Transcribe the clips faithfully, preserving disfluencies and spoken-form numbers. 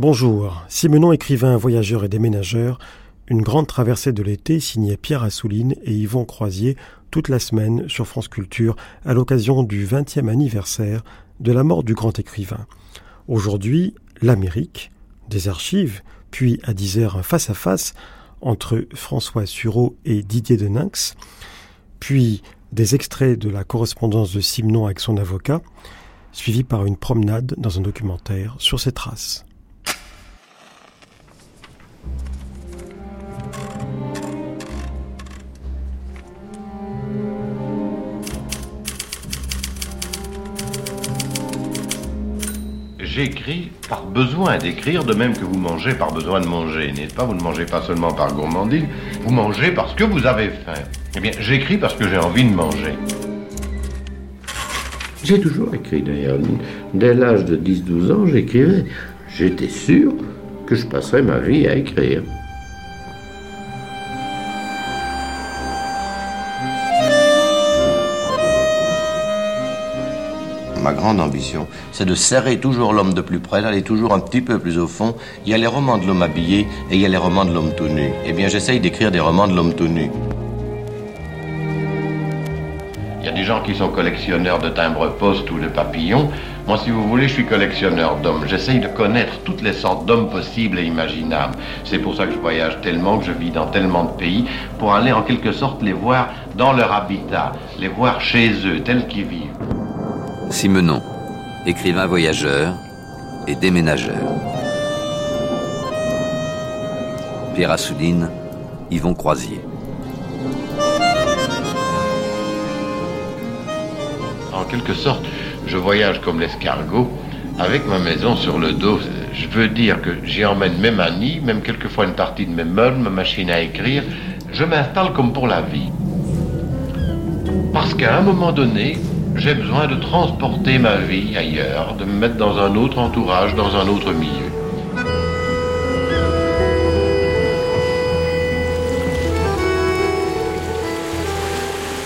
Bonjour, Simenon, écrivain, voyageur et déménageur, une grande traversée de l'été signée Pierre Assouline et Yvon Croisier toute la semaine sur France Culture à l'occasion du vingtième anniversaire de la mort du grand écrivain. Aujourd'hui, l'Amérique, des archives, puis à dix heures un face-à-face entre François Sureau et Didier Deninx, puis des extraits de la correspondance de Simenon avec son avocat, suivi par une promenade dans un documentaire sur ses traces. J'écris par besoin d'écrire, de même que vous mangez par besoin de manger, n'est-ce pas? Vous ne mangez pas seulement par gourmandise, vous mangez parce que vous avez faim. Eh bien, j'écris parce que j'ai envie de manger. J'ai toujours écrit, d'ailleurs. Dès l'âge de dix douze ans, j'écrivais. J'étais sûr que je passerais ma vie à écrire. Ma grande ambition, c'est de serrer toujours l'homme de plus près, d'aller toujours un petit peu plus au fond. Il y a les romans de l'homme habillé et il y a les romans de l'homme tout nu. Eh bien, j'essaye d'écrire des romans de l'homme tout nu. Il y a des gens qui sont collectionneurs de timbres-poste ou de papillons. Moi, si vous voulez, je suis collectionneur d'hommes. J'essaye de connaître toutes les sortes d'hommes possibles et imaginables. C'est pour ça que je voyage tellement, que je vis dans tellement de pays, pour aller en quelque sorte les voir dans leur habitat, les voir chez eux, tels qu'ils vivent. Simenon, écrivain voyageur et déménageur. Pierre Assouline, Yvon Croisier. En quelque sorte, je voyage comme l'escargot, avec ma maison sur le dos. Je veux dire que j'y emmène même un nid, même quelquefois une partie de mes meubles, ma machine à écrire. Je m'installe comme pour la vie. Parce qu'à un moment donné, j'ai besoin de transporter ma vie ailleurs, de me mettre dans un autre entourage, dans un autre milieu.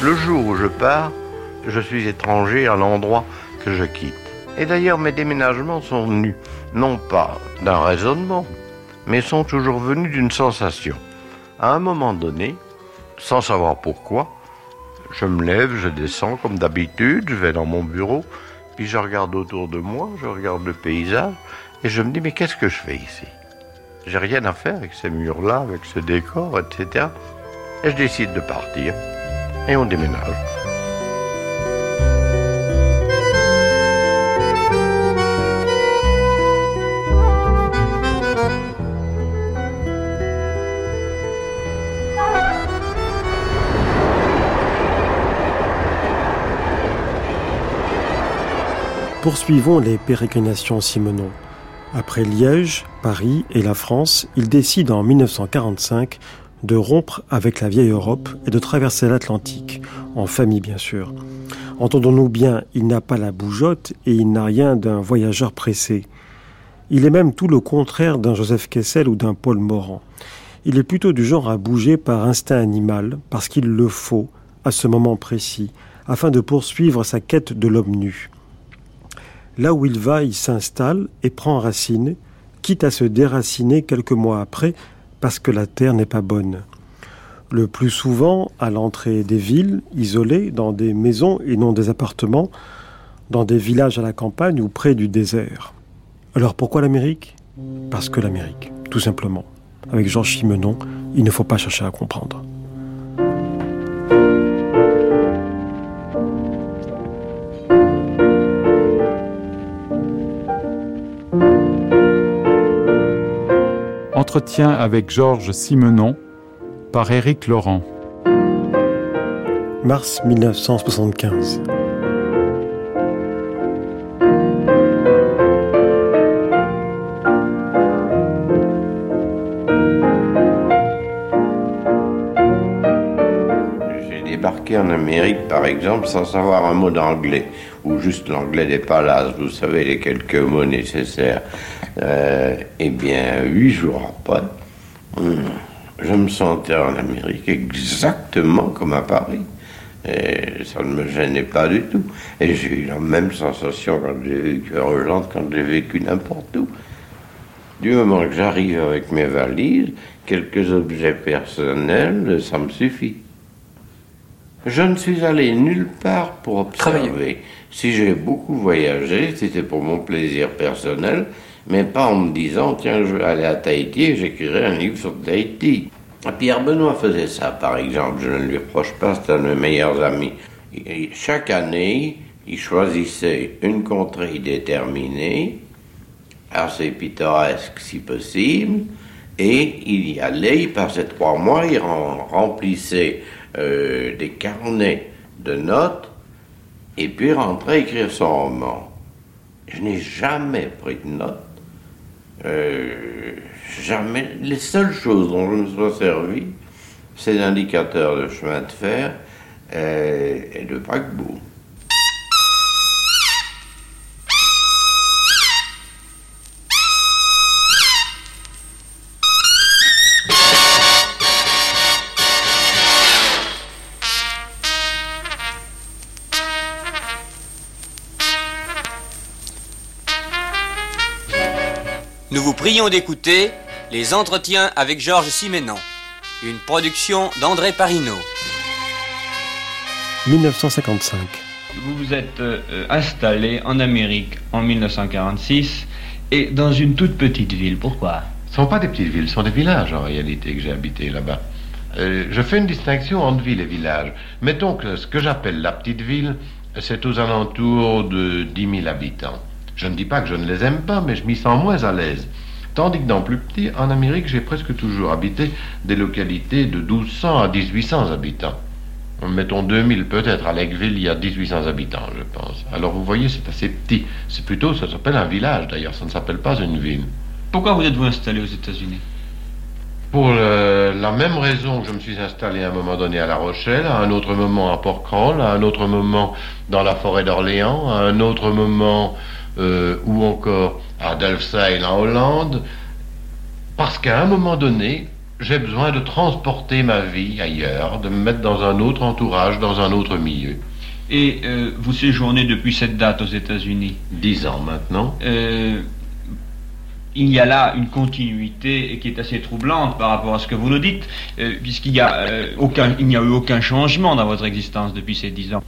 Le jour où je pars, je suis étranger à l'endroit que je quitte. Et d'ailleurs, mes déménagements sont venus, non pas d'un raisonnement, mais sont toujours venus d'une sensation. À un moment donné, sans savoir pourquoi, je me lève, je descends comme d'habitude, je vais dans mon bureau, puis je regarde autour de moi, je regarde le paysage, et je me dis, mais qu'est-ce que je fais ici? J'ai rien à faire avec ces murs-là, avec ce décor, et cetera. Et je décide de partir, et on déménage. Poursuivons les pérégrinations Simenon. Après Liège, Paris et la France, il décide en dix-neuf cent quarante-cinq de rompre avec la vieille Europe et de traverser l'Atlantique, en famille bien sûr. Entendons-nous bien, il n'a pas la bougeotte et il n'a rien d'un voyageur pressé. Il est même tout le contraire d'un Joseph Kessel ou d'un Paul Morand. Il est plutôt du genre à bouger par instinct animal, parce qu'il le faut, à ce moment précis, afin de poursuivre sa quête de l'homme nu. Là où il va, il s'installe et prend racine, quitte à se déraciner quelques mois après parce que la terre n'est pas bonne. Le plus souvent, à l'entrée des villes, isolé, dans des maisons et non des appartements, dans des villages à la campagne ou près du désert. Alors pourquoi l'Amérique ? Parce que l'Amérique, tout simplement. Avec Jean Chimenon, il ne faut pas chercher à comprendre. Entretien avec Georges Simenon par Éric Laurent. Mars dix-neuf cent soixante-quinze. J'ai débarqué en Amérique, par exemple, sans savoir un mot d'anglais, ou juste l'anglais des palaces, vous savez, les quelques mots nécessaires. Euh, eh bien, huit jours après, je me sentais en Amérique exactement comme à Paris. Et ça ne me gênait pas du tout. Et j'ai eu la même sensation quand j'ai vécu en Hollande, quand j'ai vécu n'importe où. Du moment que j'arrive avec mes valises, quelques objets personnels, ça me suffit. Je ne suis allé nulle part pour observer. Travailler. Si j'ai beaucoup voyagé, c'était pour mon plaisir personnel, mais pas en me disant « Tiens, je vais aller à Tahiti et j'écrirai un livre sur Tahiti ». Pierre-Benoît faisait ça, par exemple. Je ne lui reproche pas, c'est un de mes meilleurs amis. Et chaque année, il choisissait une contrée déterminée, assez pittoresque si possible, et il y allait, il passait trois mois, il rem- remplissait euh, des carnets de notes, et puis rentrait écrire son roman. Je n'ai jamais pris de notes, euh, jamais. Les seules choses dont je me sois servi, c'est l'indicateur de chemin de fer euh, et de paquebot. Nous vous prions d'écouter Les Entretiens avec Georges Simenon, une production d'André Parinaud. dix-neuf cent cinquante-cinq. Vous vous êtes euh, installé en Amérique en dix-neuf cent quarante-six et dans une toute petite ville. Pourquoi ? Ce ne sont pas des petites villes, ce sont des villages en réalité que j'ai habité là-bas. Euh, je fais une distinction entre ville et village. Mettons que ce que j'appelle la petite ville, c'est aux alentours de dix mille habitants. Je ne dis pas que je ne les aime pas, mais je m'y sens moins à l'aise. Tandis que dans plus petit, en Amérique, j'ai presque toujours habité des localités de mille deux cents à mille huit cents habitants. Mettons deux mille peut-être, à Lakeville, il y a mille huit cents habitants, je pense. Alors vous voyez, c'est assez petit. C'est plutôt, ça s'appelle un village d'ailleurs, ça ne s'appelle pas une ville. Pourquoi vous êtes-vous installé aux États-Unis ? Pour le, la même raison que je me suis installé à un moment donné à La Rochelle, à un autre moment à Port-Croll, à un autre moment dans la forêt d'Orléans, à un autre moment euh, ou encore à Delfzijl en Hollande, parce qu'à un moment donné, j'ai besoin de transporter ma vie ailleurs, de me mettre dans un autre entourage, dans un autre milieu. Et euh, vous séjournez depuis cette date aux États-Unis ? Dix ans maintenant. Euh... Il y a là une continuité qui est assez troublante par rapport à ce que vous nous dites, euh, puisqu'il n'y a, euh, aucun, il n'y a eu aucun changement dans votre existence depuis ces dix ans.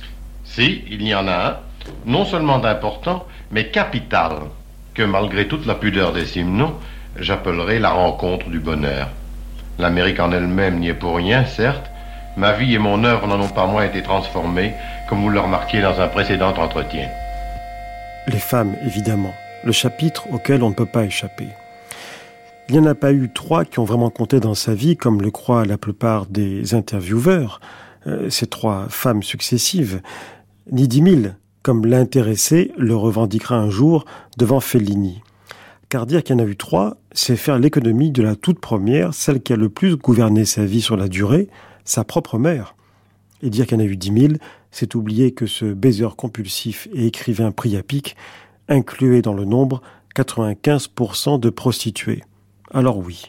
Si, il y en a un, non seulement d'important, mais capital, que malgré toute la pudeur des Simenon, j'appellerai la rencontre du bonheur. L'Amérique en elle-même n'y est pour rien, certes. Ma vie et mon œuvre n'en ont pas moins été transformées, comme vous le remarquiez dans un précédent entretien. Les femmes, évidemment. Le chapitre auquel on ne peut pas échapper. Il n'y en a pas eu trois qui ont vraiment compté dans sa vie, comme le croient la plupart des intervieweurs, euh, ces trois femmes successives, ni dix mille, comme l'intéressé le revendiquera un jour devant Fellini. Car dire qu'il y en a eu trois, c'est faire l'économie de la toute première, celle qui a le plus gouverné sa vie sur la durée, sa propre mère. Et dire qu'il y en a eu dix mille, c'est oublier que ce baiser compulsif et écrivain pris à pic incluait dans le nombre quatre-vingt-quinze pour cent de prostituées. Alors oui,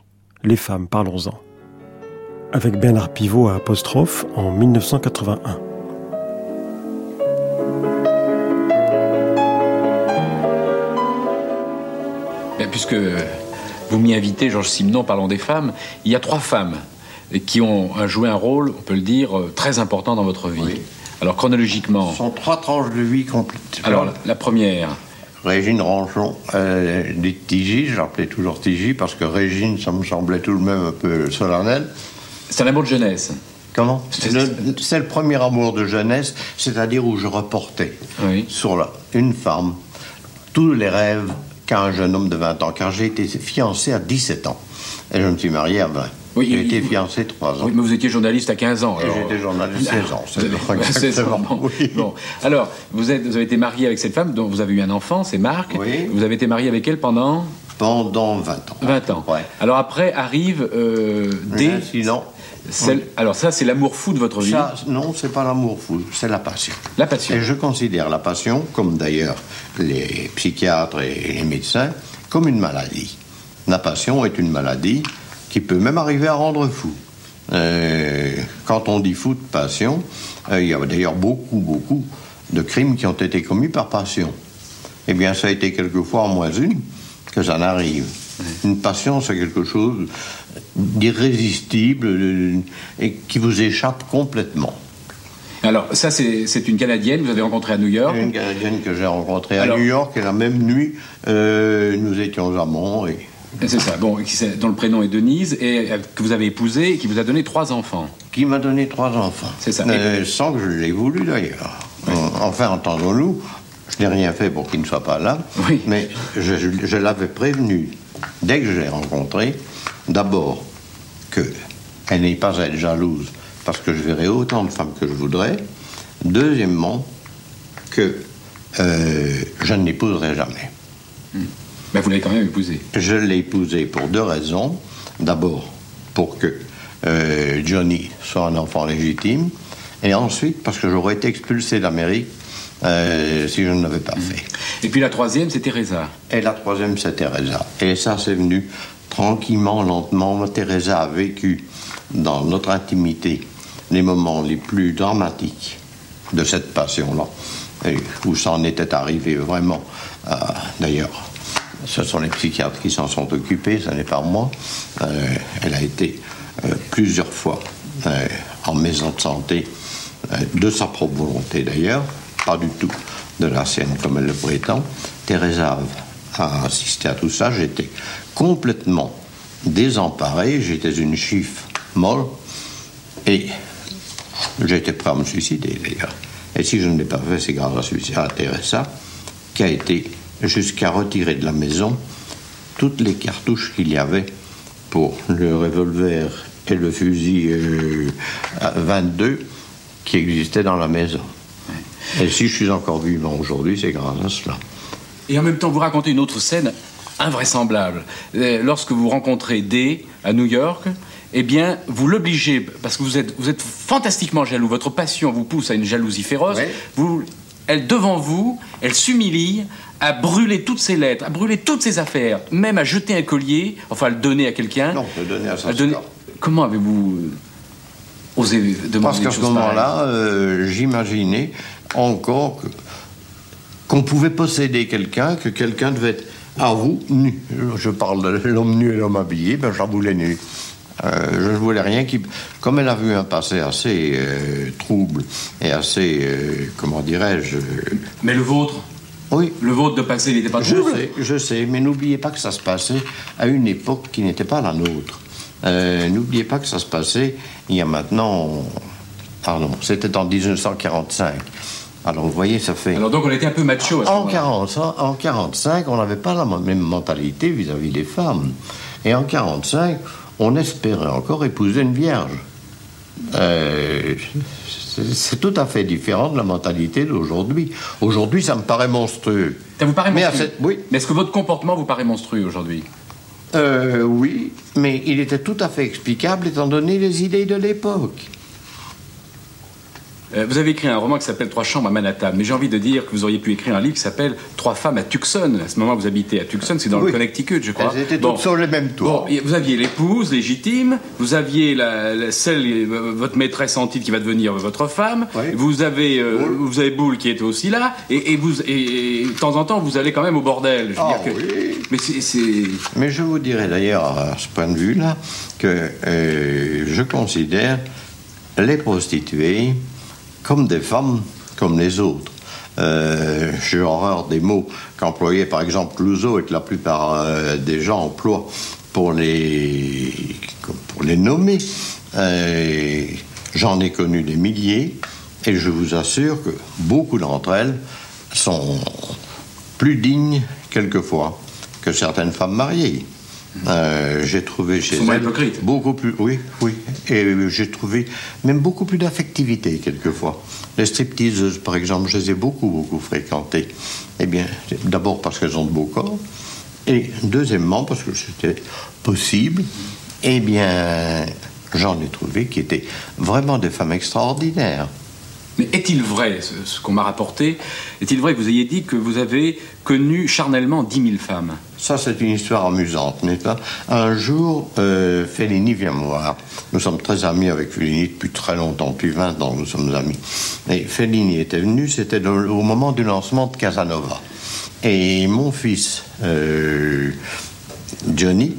les femmes, parlons-en. Avec Bernard Pivot à Apostrophe en dix-neuf cent quatre-vingt-un. Bien, puisque vous m'y invitez, Georges Simenon, parlons des femmes. Il y a trois femmes qui ont joué un rôle, on peut le dire, très important dans votre vie. Oui. Alors chronologiquement... Ce sont trois tranches de vie complètes. Alors la, la première... Régine Ranchon, euh, dite Tigi, je l'appelais toujours Tigi parce que Régine, ça me semblait tout de même un peu solennel. C'est un amour de jeunesse. Comment ? C'est, le, c'est le premier amour de jeunesse, c'est-à-dire où je reportais oui. sur la, une femme tous les rêves qu'a un jeune homme de vingt ans, car j'ai été fiancé à dix-sept ans et je me suis marié à vingt. Oui, j'ai été fiancé trois ans. Oui, mais vous étiez journaliste à quinze ans. Alors... J'étais journaliste à seize ans. C'est vous exactement. seize ans, bon. Oui. Bon. Alors, vous, êtes, vous avez été marié avec cette femme dont vous avez eu un enfant, c'est Marc. Oui. Vous avez été marié avec elle pendant... Pendant vingt ans. vingt ans. Ouais. Alors après arrive euh, des... L'incident. Celle... Oui. Alors ça, c'est l'amour fou de votre vie. Ça, non, c'est pas l'amour fou, c'est la passion. La passion. Et je considère la passion, comme d'ailleurs les psychiatres et les médecins, comme une maladie. La passion est une maladie... qui peut même arriver à rendre fou. Euh, quand on dit fou de passion, euh, il y a d'ailleurs beaucoup, beaucoup de crimes qui ont été commis par passion. Eh bien, ça a été quelquefois en moins une que ça n'arrive. Une patience à quelque chose d'irrésistible et qui vous échappe complètement. Alors, ça, c'est, c'est une Canadienne que vous avez rencontrée à New York. Une Canadienne que j'ai rencontrée à Alors, New York, et la même nuit, euh, nous étions amants. Et... C'est ça, bon, dont le prénom est Denise, et que vous avez épousée et qui vous a donné trois enfants. Qui m'a donné trois enfants. C'est ça. Euh, et... Sans que je l'aie voulu, d'ailleurs. Oui. Enfin, entendons-nous, je n'ai rien fait pour qu'il ne soit pas là, oui. mais je, je, je l'avais prévenu, dès que je l'ai rencontrée, d'abord qu'elle n'ait pas à être jalouse, parce que je verrai autant de femmes que je voudrais. Deuxièmement, que euh, je ne l'épouserai jamais. Mmh. Mais vous l'avez quand même épousée. Je l'ai épousée pour deux raisons. D'abord, pour que euh, Johnny soit un enfant légitime, et ensuite, parce que j'aurais été expulsé d'Amérique euh, si je ne l'avais pas mmh. fait. Et puis la troisième, c'est Teresa. Et la troisième, c'est Teresa. Et ça, c'est venu tranquillement, lentement. Teresa a vécu dans notre intimité les moments les plus dramatiques de cette passion-là, où ça en était arrivé vraiment. Euh, d'ailleurs, ce sont les psychiatres qui s'en sont occupés, ce n'est pas moi. Euh, elle a été euh, plusieurs fois euh, en maison de santé, euh, de sa propre volonté d'ailleurs, pas du tout de la sienne comme elle le prétend. Teresa a assisté à tout ça. J'étais complètement désemparé, j'étais une chiffre molle, et j'étais prêt à me suicider d'ailleurs. Et si je ne l'ai pas fait, c'est grâce à suicide à Teresa, qui a été jusqu'à retirer de la maison toutes les cartouches qu'il y avait pour le revolver et le fusil euh, vingt-deux qui existaient dans la maison. Et si je suis encore vivant aujourd'hui, c'est grâce à cela. Et en même temps, vous racontez une autre scène invraisemblable. Lorsque vous rencontrez D à New York, eh bien, vous l'obligez, parce que vous êtes, vous êtes fantastiquement jaloux, votre passion vous pousse à une jalousie féroce, ouais. vous, elle, devant vous, elle s'humilie à brûler toutes ses lettres, à brûler toutes ses affaires, même à jeter un collier, enfin à le donner à quelqu'un. Non, le donner à son donner... Comment avez-vous osé demander des choses pareilles ? Parce qu'à ce moment-là, euh, j'imaginais encore que, qu'on pouvait posséder quelqu'un, que quelqu'un devait être à vous, nu. Je parle de l'homme nu et l'homme habillé, ben j'en voulais nu. Euh, je ne voulais rien qui... Comme elle a vu un passé assez euh, trouble et assez, euh, comment dirais-je... Mais le vôtre ? Oui. Le vôtre de passé, il n'était pas trouble ? Je sais, je sais, mais n'oubliez pas que ça se passait à une époque qui n'était pas la nôtre. Euh, n'oubliez pas que ça se passait il y a maintenant... Pardon, c'était en dix-neuf cent quarante-cinq. Alors, vous voyez, ça fait... Alors, donc, on était un peu macho à ce moment-là. En quarante-cinq, on n'avait pas la même mentalité vis-à-vis des femmes. Et en quarante-cinq, on espérait encore épouser une vierge. Euh, c'est, c'est tout à fait différent de la mentalité d'aujourd'hui. Aujourd'hui, ça me paraît monstrueux. Ça vous paraît monstrueux ? Mais, à cette... oui. Mais est-ce que votre comportement vous paraît monstrueux aujourd'hui ? Euh, oui, mais il était tout à fait explicable étant donné les idées de l'époque. Vous avez écrit un roman qui s'appelle « Trois chambres à Manhattan », mais j'ai envie de dire que vous auriez pu écrire un livre qui s'appelle « Trois femmes à Tucson ». À ce moment, vous habitez à Tucson, c'est dans oui. le Connecticut, je crois. Elles étaient toutes bon. sur les mêmes toits. Bon, vous aviez l'épouse légitime, vous aviez la, la, celle, votre maîtresse en titre qui va devenir votre femme, oui. vous avez euh, Boule. vous avez Boule qui était aussi là, et, et, vous, et, et de temps en temps, vous allez quand même au bordel. Je veux ah, dire que... oui. Mais, c'est, c'est... mais je vous dirais d'ailleurs, à ce point de vue-là, que euh, je considère les prostituées comme des femmes, comme les autres. Euh, j'ai horreur des mots qu'employait par exemple Clouseau et que la plupart euh, des gens emploient pour les, pour les nommer. Euh, j'en ai connu des milliers et je vous assure que beaucoup d'entre elles sont plus dignes quelquefois que certaines femmes mariées. Euh, j'ai trouvé chez elle beaucoup plus, oui, oui, et j'ai trouvé même beaucoup plus d'affectivité quelquefois. Les stripteaseuses, par exemple, je les ai beaucoup, beaucoup fréquentées. Eh bien, d'abord parce qu'elles ont de beaux corps, et deuxièmement parce que c'était possible. Eh bien, j'en ai trouvé qui étaient vraiment des femmes extraordinaires. Mais est-il vrai, ce, ce qu'on m'a rapporté, est-il vrai que vous ayez dit que vous avez connu charnellement dix mille femmes ? Ça, c'est une histoire amusante, n'est-ce pas ? Un jour, euh, Fellini vient me voir. Nous sommes très amis avec Fellini depuis très longtemps, depuis vingt ans, nous sommes amis. Et Fellini était venu, c'était le, au moment du lancement de Casanova. Et mon fils, euh, Johnny,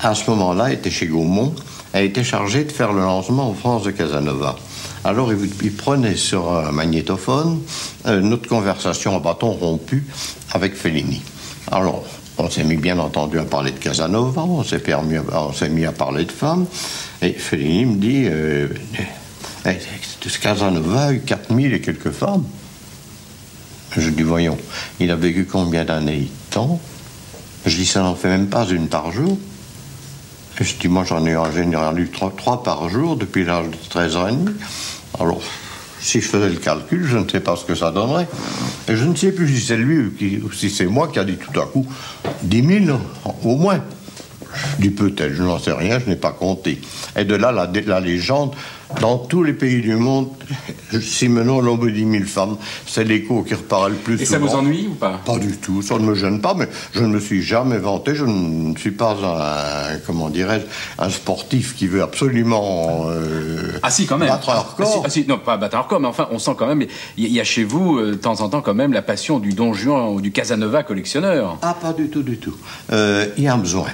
à ce moment-là, était chez Gaumont, a été chargé de faire le lancement en France de Casanova. Alors, il, il prenait sur un magnétophone euh, notre conversation à bâton rompu avec Fellini. Alors, on s'est mis bien entendu à parler de Casanova, on s'est, permis, on s'est mis à parler de femmes, et Fellini me dit euh, hey, Casanova a eu quatre mille et quelques femmes. Je dis, voyons, il a vécu combien d'années? Tant. Je dis, ça n'en fait même pas une par jour. Et je dis, moi, j'en ai en général eu trois, trois par jour depuis l'âge de treize ans et demi. Alors, si je faisais le calcul, je ne sais pas ce que ça donnerait. Et je ne sais plus si c'est lui ou, qui, ou si c'est moi qui a dit tout à coup dix mille, au moins. Je dis, peut-être, je n'en sais rien, je n'ai pas compté. Et de là, la, la légende, dans tous les pays du monde, Simenon, l'homme de dix mille femmes, c'est l'écho qui reparaît le plus souvent. Et ça vous ennuie ou pas? Pas du tout, ça ne me gêne pas, mais je ne me suis jamais vanté, je ne suis pas un, comment dirais-je, un sportif qui veut absolument euh, ah, si, quand même. battre un record. Ah, si, ah, si, non, pas battre un record, mais enfin, on sent quand même, il y, y a chez vous, euh, de temps en temps, quand même, la passion du Don Juan ou du Casanova collectionneur. Ah, pas du tout, du tout. Il euh, y a un besoin.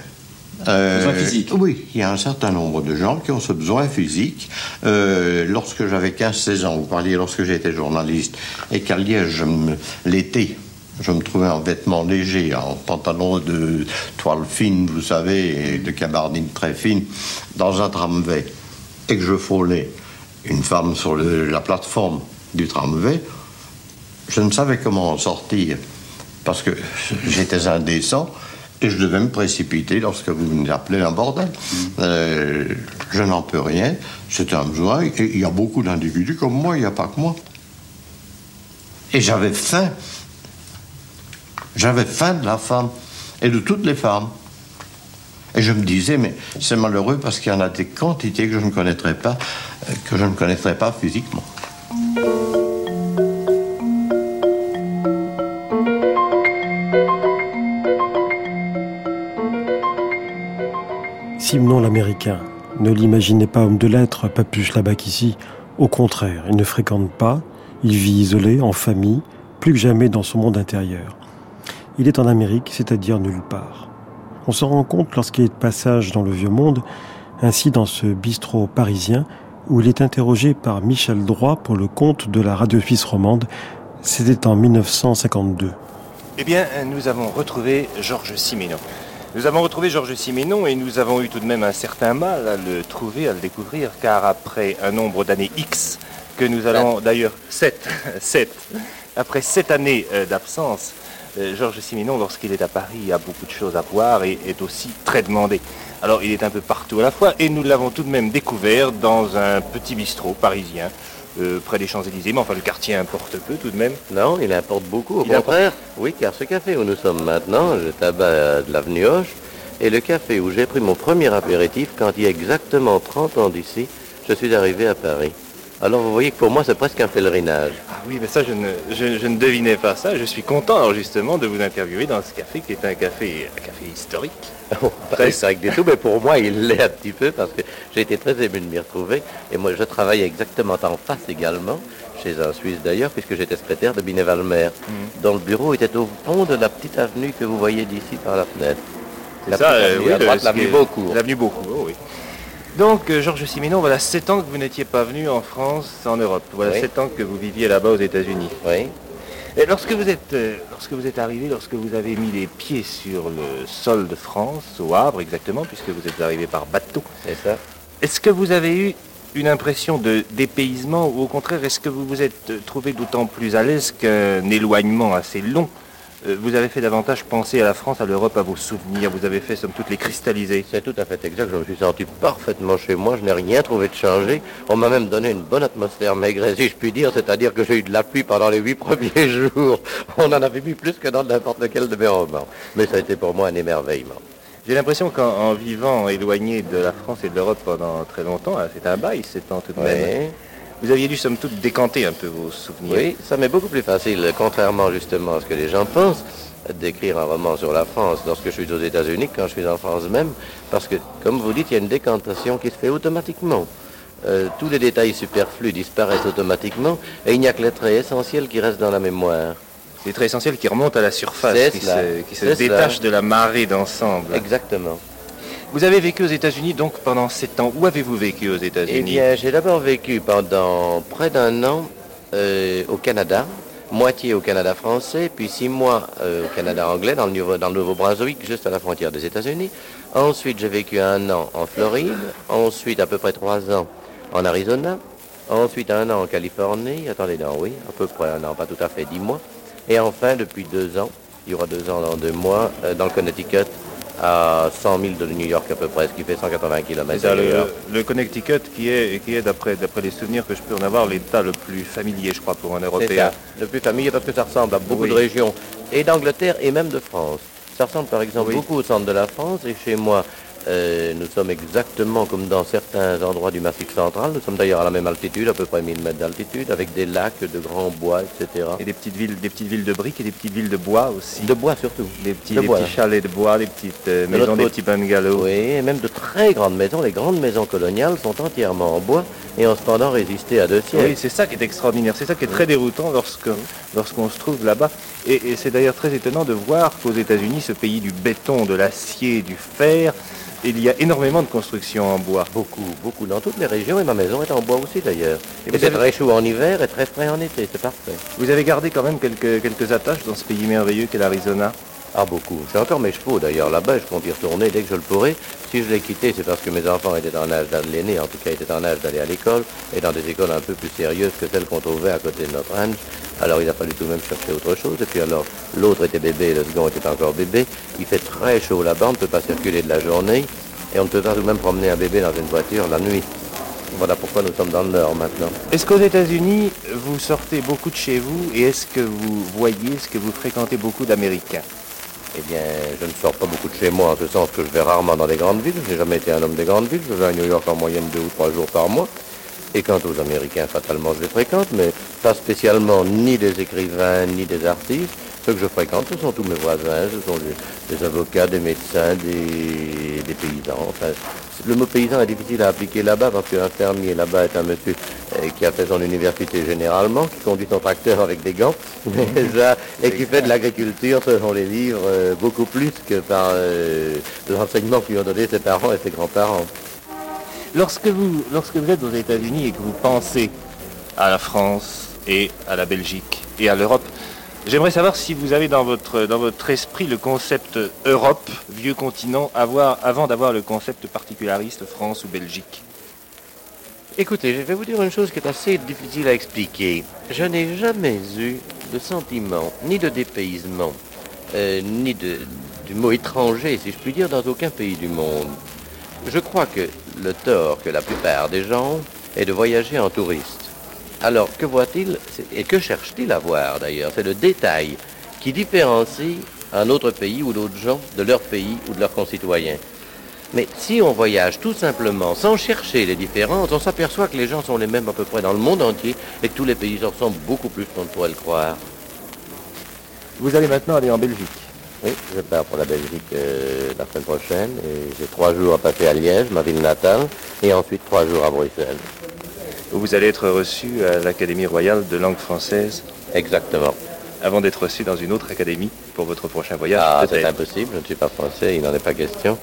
Euh, physique. Oui, il y a un certain nombre de gens qui ont ce besoin physique. Euh, lorsque j'avais quinze seize ans, vous parliez lorsque j'étais journaliste, et qu'à Liège, je me, l'été, je me trouvais en vêtements légers, en pantalon de toile fine, vous savez, et de cabardine très fine, dans un tramway, et que je frôlais une femme sur le, la plateforme du tramway, je ne savais comment en sortir, parce que j'étais indécent. Et je devais me précipiter lorsque vous me appelez un bordel. Euh, je n'en peux rien, c'est un besoin. Et il y a beaucoup d'individus comme moi, il n'y a pas que moi. Et j'avais faim. J'avais faim de la femme, et de toutes les femmes. Et je me disais, mais c'est malheureux parce qu'il y en a des quantités que je ne connaîtrais pas, que je ne connaîtrais pas physiquement. Simenon l'Américain. Ne l'imaginez pas homme de lettres, pas plus là-bas qu'ici. Au contraire, il ne fréquente pas, il vit isolé, en famille, plus que jamais dans son monde intérieur. Il est en Amérique, c'est-à-dire nulle part. On s'en rend compte lorsqu'il est de passage dans le vieux monde, ainsi dans ce bistrot parisien, où il est interrogé par Michel Droit pour le compte de la radio suisse romande. C'était en dix-neuf cent cinquante-deux. Eh bien, nous avons retrouvé Georges Simenon. Nous avons retrouvé Georges Simenon et nous avons eu tout de même un certain mal à le trouver, à le découvrir, car après un nombre d'années X, que nous allons d'ailleurs... sept, sept. Après sept années d'absence, Georges Simenon, lorsqu'il est à Paris, a beaucoup de choses à voir et est aussi très demandé. Alors il est un peu partout à la fois et nous l'avons tout de même découvert dans un petit bistrot parisien, Euh, près des Champs-Élysées, mais enfin le quartier importe peu tout de même. Non, il importe beaucoup, au il contraire. Importe... Oui, car ce café où nous sommes maintenant, le tabac de l'avenue Hoche, est le café où j'ai pris mon premier apéritif quand il y a exactement trente ans d'ici, je suis arrivé à Paris. Alors vous voyez que pour moi c'est presque un pèlerinage. Ah oui, mais ça je ne, je, je ne devinais pas ça, je suis content alors justement de vous interviewer dans ce café qui est un café, un café historique. Oh, pas historique du tout, mais pour moi il l'est un petit peu parce que j'ai été très ému de m'y retrouver et moi je travaille exactement en face également, chez un Suisse d'ailleurs, puisque j'étais secrétaire de Binet-Valmer, mmh. dont le bureau était au fond de la petite avenue que vous voyez d'ici par la fenêtre. C'est la ça, petite avenue, euh, oui, à droite, l'avenue Beaucourt. L'avenue Beaucourt, oh, oui. Donc, Georges Simenon, voilà sept ans que vous n'étiez pas venu en France, en Europe. Voilà oui. sept ans que vous viviez là-bas aux États-Unis. Oui. Et lorsque vous êtes, euh, lorsque vous êtes arrivé, lorsque vous avez mis les pieds sur le sol de France, au Havre exactement, puisque vous êtes arrivé par bateau. C'est ça. Est-ce que vous avez eu une impression de dépaysement ou au contraire, est-ce que vous vous êtes trouvé d'autant plus à l'aise qu'un éloignement assez long ? Vous avez fait davantage penser à la France, à l'Europe, à vos souvenirs. Vous avez fait, somme toute, les cristalliser. C'est tout à fait exact. Je me suis senti parfaitement chez moi. Je n'ai rien trouvé de changé. On m'a même donné une bonne atmosphère maigrée, si je puis dire. C'est-à-dire que j'ai eu de la pluie pendant les huit premiers jours. On en avait mis plus que dans n'importe lequel de mes romans. Mais ça a été pour moi un émerveillement. J'ai l'impression qu'en en vivant éloigné de la France et de l'Europe pendant très longtemps, c'est un bail, sept ans tout de même. Oui. Vous aviez dû, somme toute, décanter un peu vos souvenirs. Oui, ça m'est beaucoup plus facile, contrairement justement à ce que les gens pensent, d'écrire un roman sur la France lorsque je suis aux États-Unis, quand je suis en France même, parce que, comme vous dites, il y a une décantation qui se fait automatiquement. Euh, tous les détails superflus disparaissent automatiquement, et il n'y a que les traits essentiels qui restent dans la mémoire. les traits essentiels qui remontent à la surface, qui se, qui se détachent de la marée d'ensemble. Exactement. Vous avez vécu aux États-Unis donc pendant sept ans. Où avez-vous vécu aux États-Unis? Eh bien, j'ai d'abord vécu pendant près d'un an euh, au Canada, moitié au Canada français, puis six mois euh, au Canada anglais, dans le nouveau, dans le Nouveau-Brunswick, juste à la frontière des États-Unis. Ensuite, j'ai vécu un an en Floride, ensuite à peu près trois ans en Arizona, ensuite un an en Californie, attendez, non, oui, à peu près un an, pas tout à fait, dix mois. Et enfin, depuis deux ans, il y aura deux ans dans deux mois, euh, dans le Connecticut, à cent mille de New York à peu près, ce qui fait cent quatre-vingts kilomètres. C'est le, le Connecticut qui est, qui est d'après les souvenirs que je peux en avoir, l'état le plus familier, je crois, pour un Européen. Ça, le plus familier parce que ça ressemble à beaucoup oui. de régions, et d'Angleterre et même de France. Ça ressemble par exemple oui. beaucoup au centre de la France, et chez moi, euh, nous sommes exactement comme dans certains endroits du Massif central. Nous sommes d'ailleurs à la même altitude, à peu près mille mètres d'altitude, avec des lacs, de grands bois, et cetera. Et des petites villes, des petites villes de briques et des petites villes de bois aussi. De bois surtout. Des petits, de des bois. petits chalets de bois, des petites euh, maisons, de des petits bungalows. Oui, et même de très grandes maisons. Les grandes maisons coloniales sont entièrement en bois et ont cependant résisté à deux siècles. Oui, c'est ça qui est extraordinaire, c'est ça qui est très déroutant lorsque lorsqu'on se trouve là-bas. Et, et c'est d'ailleurs très étonnant de voir qu'aux États-Unis, ce pays du béton, de l'acier, du fer, il y a énormément de constructions en bois. Beaucoup, beaucoup, dans toutes les régions, et ma maison est en bois aussi d'ailleurs. Et, et c'est avez... très chaud en hiver et très frais en été, c'est parfait. Vous avez gardé quand même quelques, quelques attaches dans ce pays merveilleux qu'est l'Arizona? Ah, beaucoup. J'ai encore mes chevaux d'ailleurs là-bas, je compte y retourner dès que je le pourrai. Si je l'ai quitté, c'est parce que mes enfants étaient en âge d'aller, l'aîné en tout cas, étaient en âge d'aller à l'école, et dans des écoles un peu plus sérieuses que celles qu'on trouvait à côté de notre Ange. Alors il a fallu tout de même chercher autre chose, et puis alors l'autre était bébé, le second était encore bébé. Il fait très chaud là-bas, on ne peut pas circuler de la journée, et on ne peut pas tout de même promener un bébé dans une voiture la nuit. Voilà pourquoi nous sommes dans le Nord maintenant. Est-ce qu'aux États-Unis, vous sortez beaucoup de chez vous, et est-ce que vous voyez, est-ce que vous fréquentez beaucoup d'Américains? Eh bien, je ne sors pas beaucoup de chez moi, en ce sens que je vais rarement dans les grandes villes. Je n'ai jamais été un homme des grandes villes. Je vais à New York en moyenne deux ou trois jours par mois. Et quant aux Américains, fatalement, je les fréquente, mais pas spécialement ni des écrivains, ni des artistes. Ceux que je fréquente, ce sont tous mes voisins, ce sont des, des avocats, des médecins, des, des paysans. Enfin, le mot paysan est difficile à appliquer là-bas, parce qu'un fermier là-bas est un monsieur euh, qui a fait son université généralement, qui conduit son tracteur avec des gants, déjà, et qui fait de l'agriculture, selon les livres, euh, beaucoup plus que par euh, les enseignements que lui ont donné ses parents et ses grands-parents. Lorsque vous, lorsque vous êtes aux États-Unis et que vous pensez à la France et à la Belgique et à l'Europe, j'aimerais savoir si vous avez dans votre, dans votre esprit le concept Europe, vieux continent, avoir, avant d'avoir le concept particulariste France ou Belgique. Écoutez, je vais vous dire une chose qui est assez difficile à expliquer. Je n'ai jamais eu de sentiment, ni de dépaysement, euh, ni de, du mot étranger, si je puis dire, dans aucun pays du monde. Je crois que le tort que la plupart des gens ont est de voyager en touriste. Alors, que voit-il et que cherche-t-il à voir d'ailleurs? C'est le détail qui différencie un autre pays ou d'autres gens de leur pays ou de leurs concitoyens. Mais si on voyage tout simplement sans chercher les différences, on s'aperçoit que les gens sont les mêmes à peu près dans le monde entier et que tous les pays se ressemblent beaucoup plus qu'on ne pourrait le croire. Vous allez maintenant aller en Belgique? Oui, je pars pour la Belgique euh, la semaine prochaine et j'ai trois jours à passer à Liège, ma ville natale, et ensuite trois jours à Bruxelles. Vous allez être reçu à l'Académie royale de langue française. Exactement. Avant d'être reçu dans une autre académie pour votre prochain voyage. Ah, c'est impossible, je ne suis pas français, il n'en est pas question.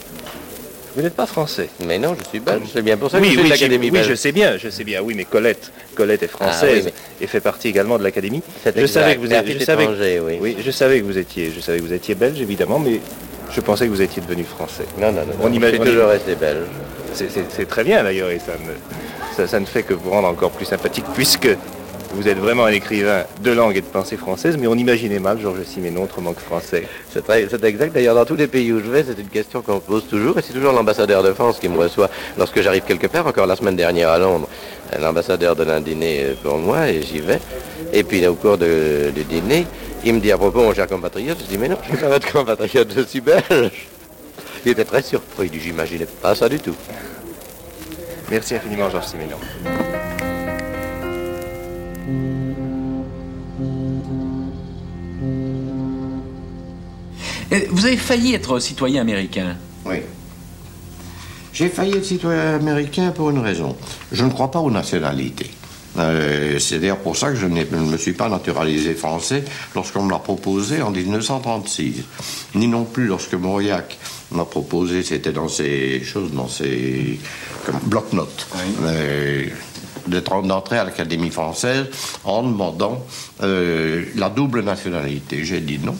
Vous n'êtes pas français? Mais non, je suis belge, c'est bien pour ça que oui, je suis oui, de l'Académie belge. Oui, je sais bien, je sais bien, oui, mais Colette, Colette est française ah, oui, mais... et fait partie également de l'Académie. Je savais que vous étiez je savais... oui. oui, je savais que vous étiez, je savais que vous étiez belge, évidemment, mais je pensais que vous étiez devenu français. Non, non, non, on non, imagine... je suis toujours resté belge. C'est très bien d'ailleurs et ça me... Ça, ça ne fait que vous rendre encore plus sympathique, puisque vous êtes vraiment un écrivain de langue et de pensée française, mais on imaginait mal Georges Simenon, autrement que français. C'est exact. D'ailleurs, dans tous les pays où je vais, c'est une question qu'on me pose toujours, et c'est toujours l'ambassadeur de France qui me reçoit lorsque j'arrive quelque part, encore la semaine dernière à Londres. L'ambassadeur donne un dîner pour moi, et j'y vais. Et puis, là, au cours de, du dîner, il me dit à propos, mon cher compatriote, je dis, mais non, je ne suis pas votre compatriote, je suis belge. Il était très surpris, il dit, j'imaginais pas ça du tout. Merci infiniment, Georges Simenon. Vous avez failli être citoyen américain. Oui. J'ai failli être citoyen américain pour une raison. Je ne crois pas aux nationalités. Euh, c'est d'ailleurs pour ça que je, je ne me suis pas naturalisé français lorsqu'on me l'a proposé en mille neuf cent trente-six, ni non plus lorsque Mauriac m'a proposé, c'était dans ces choses, dans ces bloc-notes, oui. euh, d'entrer à l'Académie française en demandant euh, la double nationalité. J'ai dit non.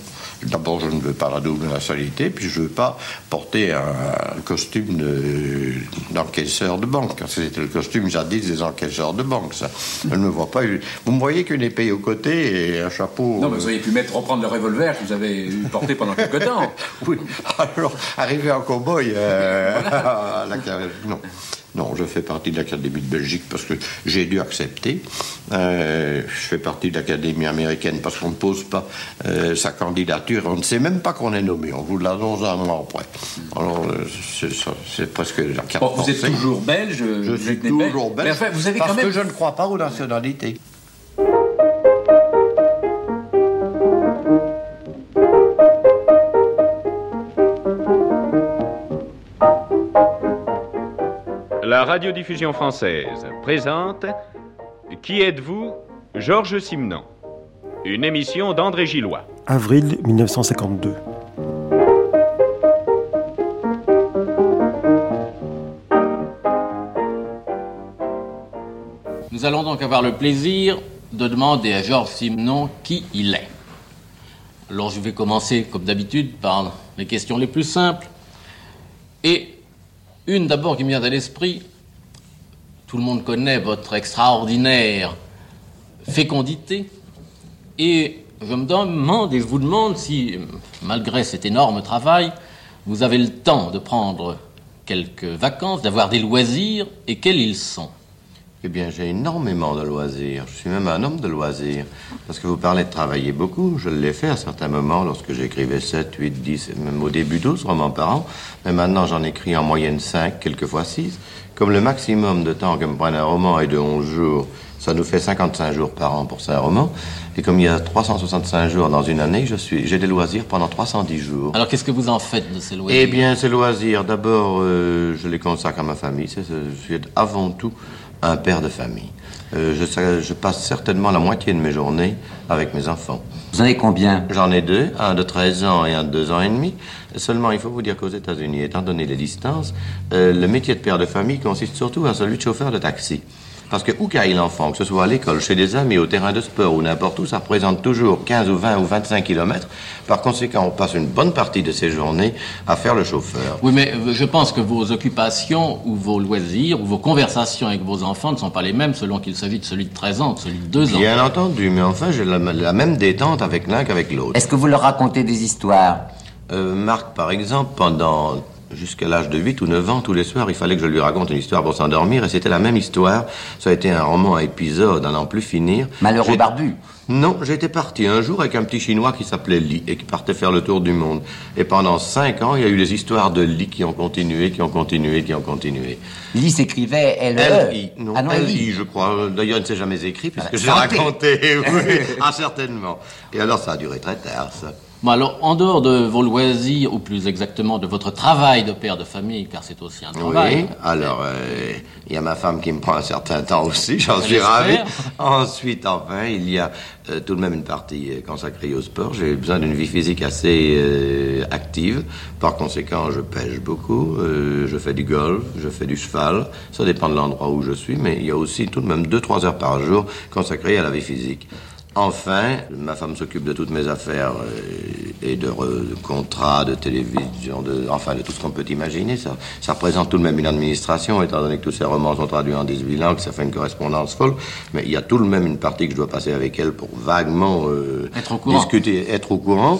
D'abord, je ne veux pas la double nationalité, puis je ne veux pas porter un, un costume de, d'encaisseur de banque. C'était le costume jadis des encaisseurs de banque, ça. Je ne me vois pas. Vous me voyez qu'une épée au côté et un chapeau. Non, mais vous auriez pu mettre, reprendre le revolver que vous avez porté pendant quelque temps. Oui. Alors, arrivé en cow-boy euh, voilà. à la carrière. Non. Non, je fais partie de l'Académie de Belgique parce que j'ai dû accepter. Euh, je fais partie de l'Académie américaine parce qu'on ne pose pas euh, sa candidature. On ne sait même pas qu'on est nommé. On vous l'annonce un an après. Alors, euh, c'est, c'est presque la carte bon, vous êtes toujours belge. Je, je suis toujours belge. belge. Mais enfin, vous avez parce quand même... que je ne crois pas aux nationalités. La radiodiffusion française présente Qui êtes-vous, Georges Simenon, une émission d'André Gillois. Avril mille neuf cent cinquante-deux. Nous allons donc avoir le plaisir de demander à Georges Simenon qui il est. Alors je vais commencer, comme d'habitude, par les questions les plus simples. Et une d'abord qui me vient à l'esprit, tout le monde connaît votre extraordinaire fécondité, et je me demande et je vous demande si, malgré cet énorme travail, vous avez le temps de prendre quelques vacances, d'avoir des loisirs, et quels ils sont. Eh bien, j'ai énormément de loisirs. Je suis même un homme de loisirs. Parce que vous parlez de travailler beaucoup. Je l'ai fait à certains moments lorsque j'écrivais sept, huit, dix, même au début douze romans par an. Mais maintenant, j'en écris en moyenne cinq, quelquefois six. Comme le maximum de temps que me prenne un roman est de onze jours, ça nous fait cinquante-cinq jours par an pour ça, un roman. Et comme il y a trois cent soixante-cinq jours dans une année, je suis, j'ai des loisirs pendant trois cent dix jours. Alors, qu'est-ce que vous en faites de ces loisirs? Eh bien, ces loisirs, d'abord, euh, je les consacre à ma famille. C'est, c'est, je suis avant tout un père de famille. Euh, je, je passe certainement la moitié de mes journées avec mes enfants. Vous en avez combien? J'en ai deux, un de treize ans et un de deux ans et demi. Seulement, il faut vous dire qu'aux États-Unis, étant donné les distances, euh, le métier de père de famille consiste surtout à celui de chauffeur de taxi. Parce que où caille l'enfant, que ce soit à l'école, chez des amis, au terrain de sport ou n'importe où, ça représente toujours quinze ou vingt ou vingt-cinq kilomètres. Par conséquent, on passe une bonne partie de ces journées à faire le chauffeur. Oui, mais je pense que vos occupations ou vos loisirs ou vos conversations avec vos enfants ne sont pas les mêmes selon qu'il s'agit de celui de treize ans, de celui de deux ans. Bien entendu, mais enfin, j'ai la, la même détente avec l'un qu'avec l'autre. Est-ce que vous leur racontez des histoires? euh, Marc, par exemple, pendant... jusqu'à l'âge de huit ou neuf ans, tous les soirs, il fallait que je lui raconte une histoire pour s'endormir. Et c'était la même histoire. Ça a été un roman à épisodes, à n'en plus finir. Malheur au barbu. Non, j'étais parti un jour avec un petit Chinois qui s'appelait Li et qui partait faire le tour du monde. Et pendant cinq ans, il y a eu les histoires de Li qui ont continué, qui ont continué, qui ont continué. Li s'écrivait L E. L I, non, ah non, L I, je crois. D'ailleurs, il ne s'est jamais écrit puisque je l'ai raconté. Oui, ah, certainement. Et alors, ça a duré très tard, ça. Bon, alors, en dehors de vos loisirs, ou plus exactement de votre travail de père de famille, car c'est aussi un travail... Oui, alors, il euh, y a ma femme qui me prend un certain temps aussi, j'en suis ravi. Ensuite, enfin, il y a euh, tout de même une partie euh, consacrée au sport. J'ai besoin d'une vie physique assez euh, active. Par conséquent, je pêche beaucoup, euh, je fais du golf, je fais du cheval. Ça dépend de l'endroit où je suis, mais il y a aussi tout de même deux à trois heures par jour consacrées à la vie physique. Enfin, ma femme s'occupe de toutes mes affaires et de, re, de contrats, de télévision, de, enfin de tout ce qu'on peut imaginer. Ça, ça représente tout de même une administration, étant donné que tous ces romans sont traduits en dix-huit langues, ça fait une correspondance folle. Mais il y a tout de même une partie que je dois passer avec elle pour vaguement euh, être au courant. discuter, être au courant.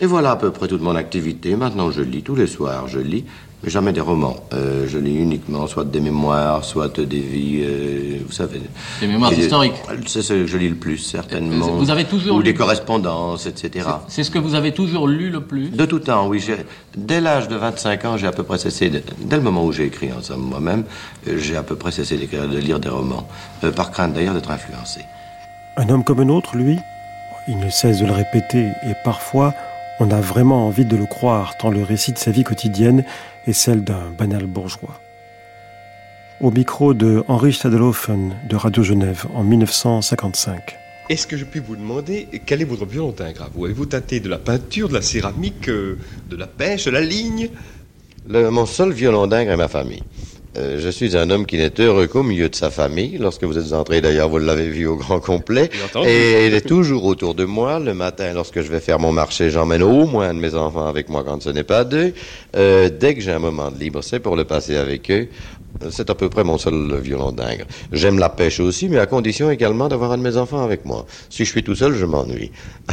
Et voilà à peu près toute mon activité. Maintenant, je lis tous les soirs, je lis. Jamais des romans. Euh, je lis uniquement soit des mémoires, soit des vies, euh, vous savez... Des mémoires et, historiques. C'est ce que je lis le plus, certainement. Vous avez toujours Ou lu... des correspondances, et cetera. C'est, c'est ce que vous avez toujours lu le plus? De tout temps, oui. J'ai, dès l'âge de vingt-cinq ans, j'ai à peu près cessé... De, dès le moment où j'ai écrit, en somme, moi-même, j'ai à peu près cessé de lire des romans. Euh, par crainte, d'ailleurs, d'être influencé. Un homme comme un autre, lui, il ne cesse de le répéter, et parfois... on a vraiment envie de le croire, tant le récit de sa vie quotidienne est celle d'un banal bourgeois. au micro de Henri Stadelhofen de Radio Genève en dix-neuf cent cinquante-cinq. Est-ce que je puis vous demander quel est votre violon grave. Vous avez-vous teinté de la peinture, de la céramique, euh, de la pêche, de la ligne? Le, mon seul violon d'ingres est ma famille. Euh, je suis un homme qui n'est heureux qu'au milieu de sa famille. Lorsque vous êtes entré, d'ailleurs, vous l'avez vu au grand complet. Et il est toujours autour de moi. Le matin, lorsque je vais faire mon marché, j'emmène au moins un de mes enfants avec moi quand ce n'est pas deux. Euh, dès que j'ai un moment de libre, c'est pour le passer avec eux. C'est à peu près mon seul violon d'ingres. J'aime la pêche aussi, mais à condition également d'avoir un de mes enfants avec moi. Si je suis tout seul, je m'ennuie.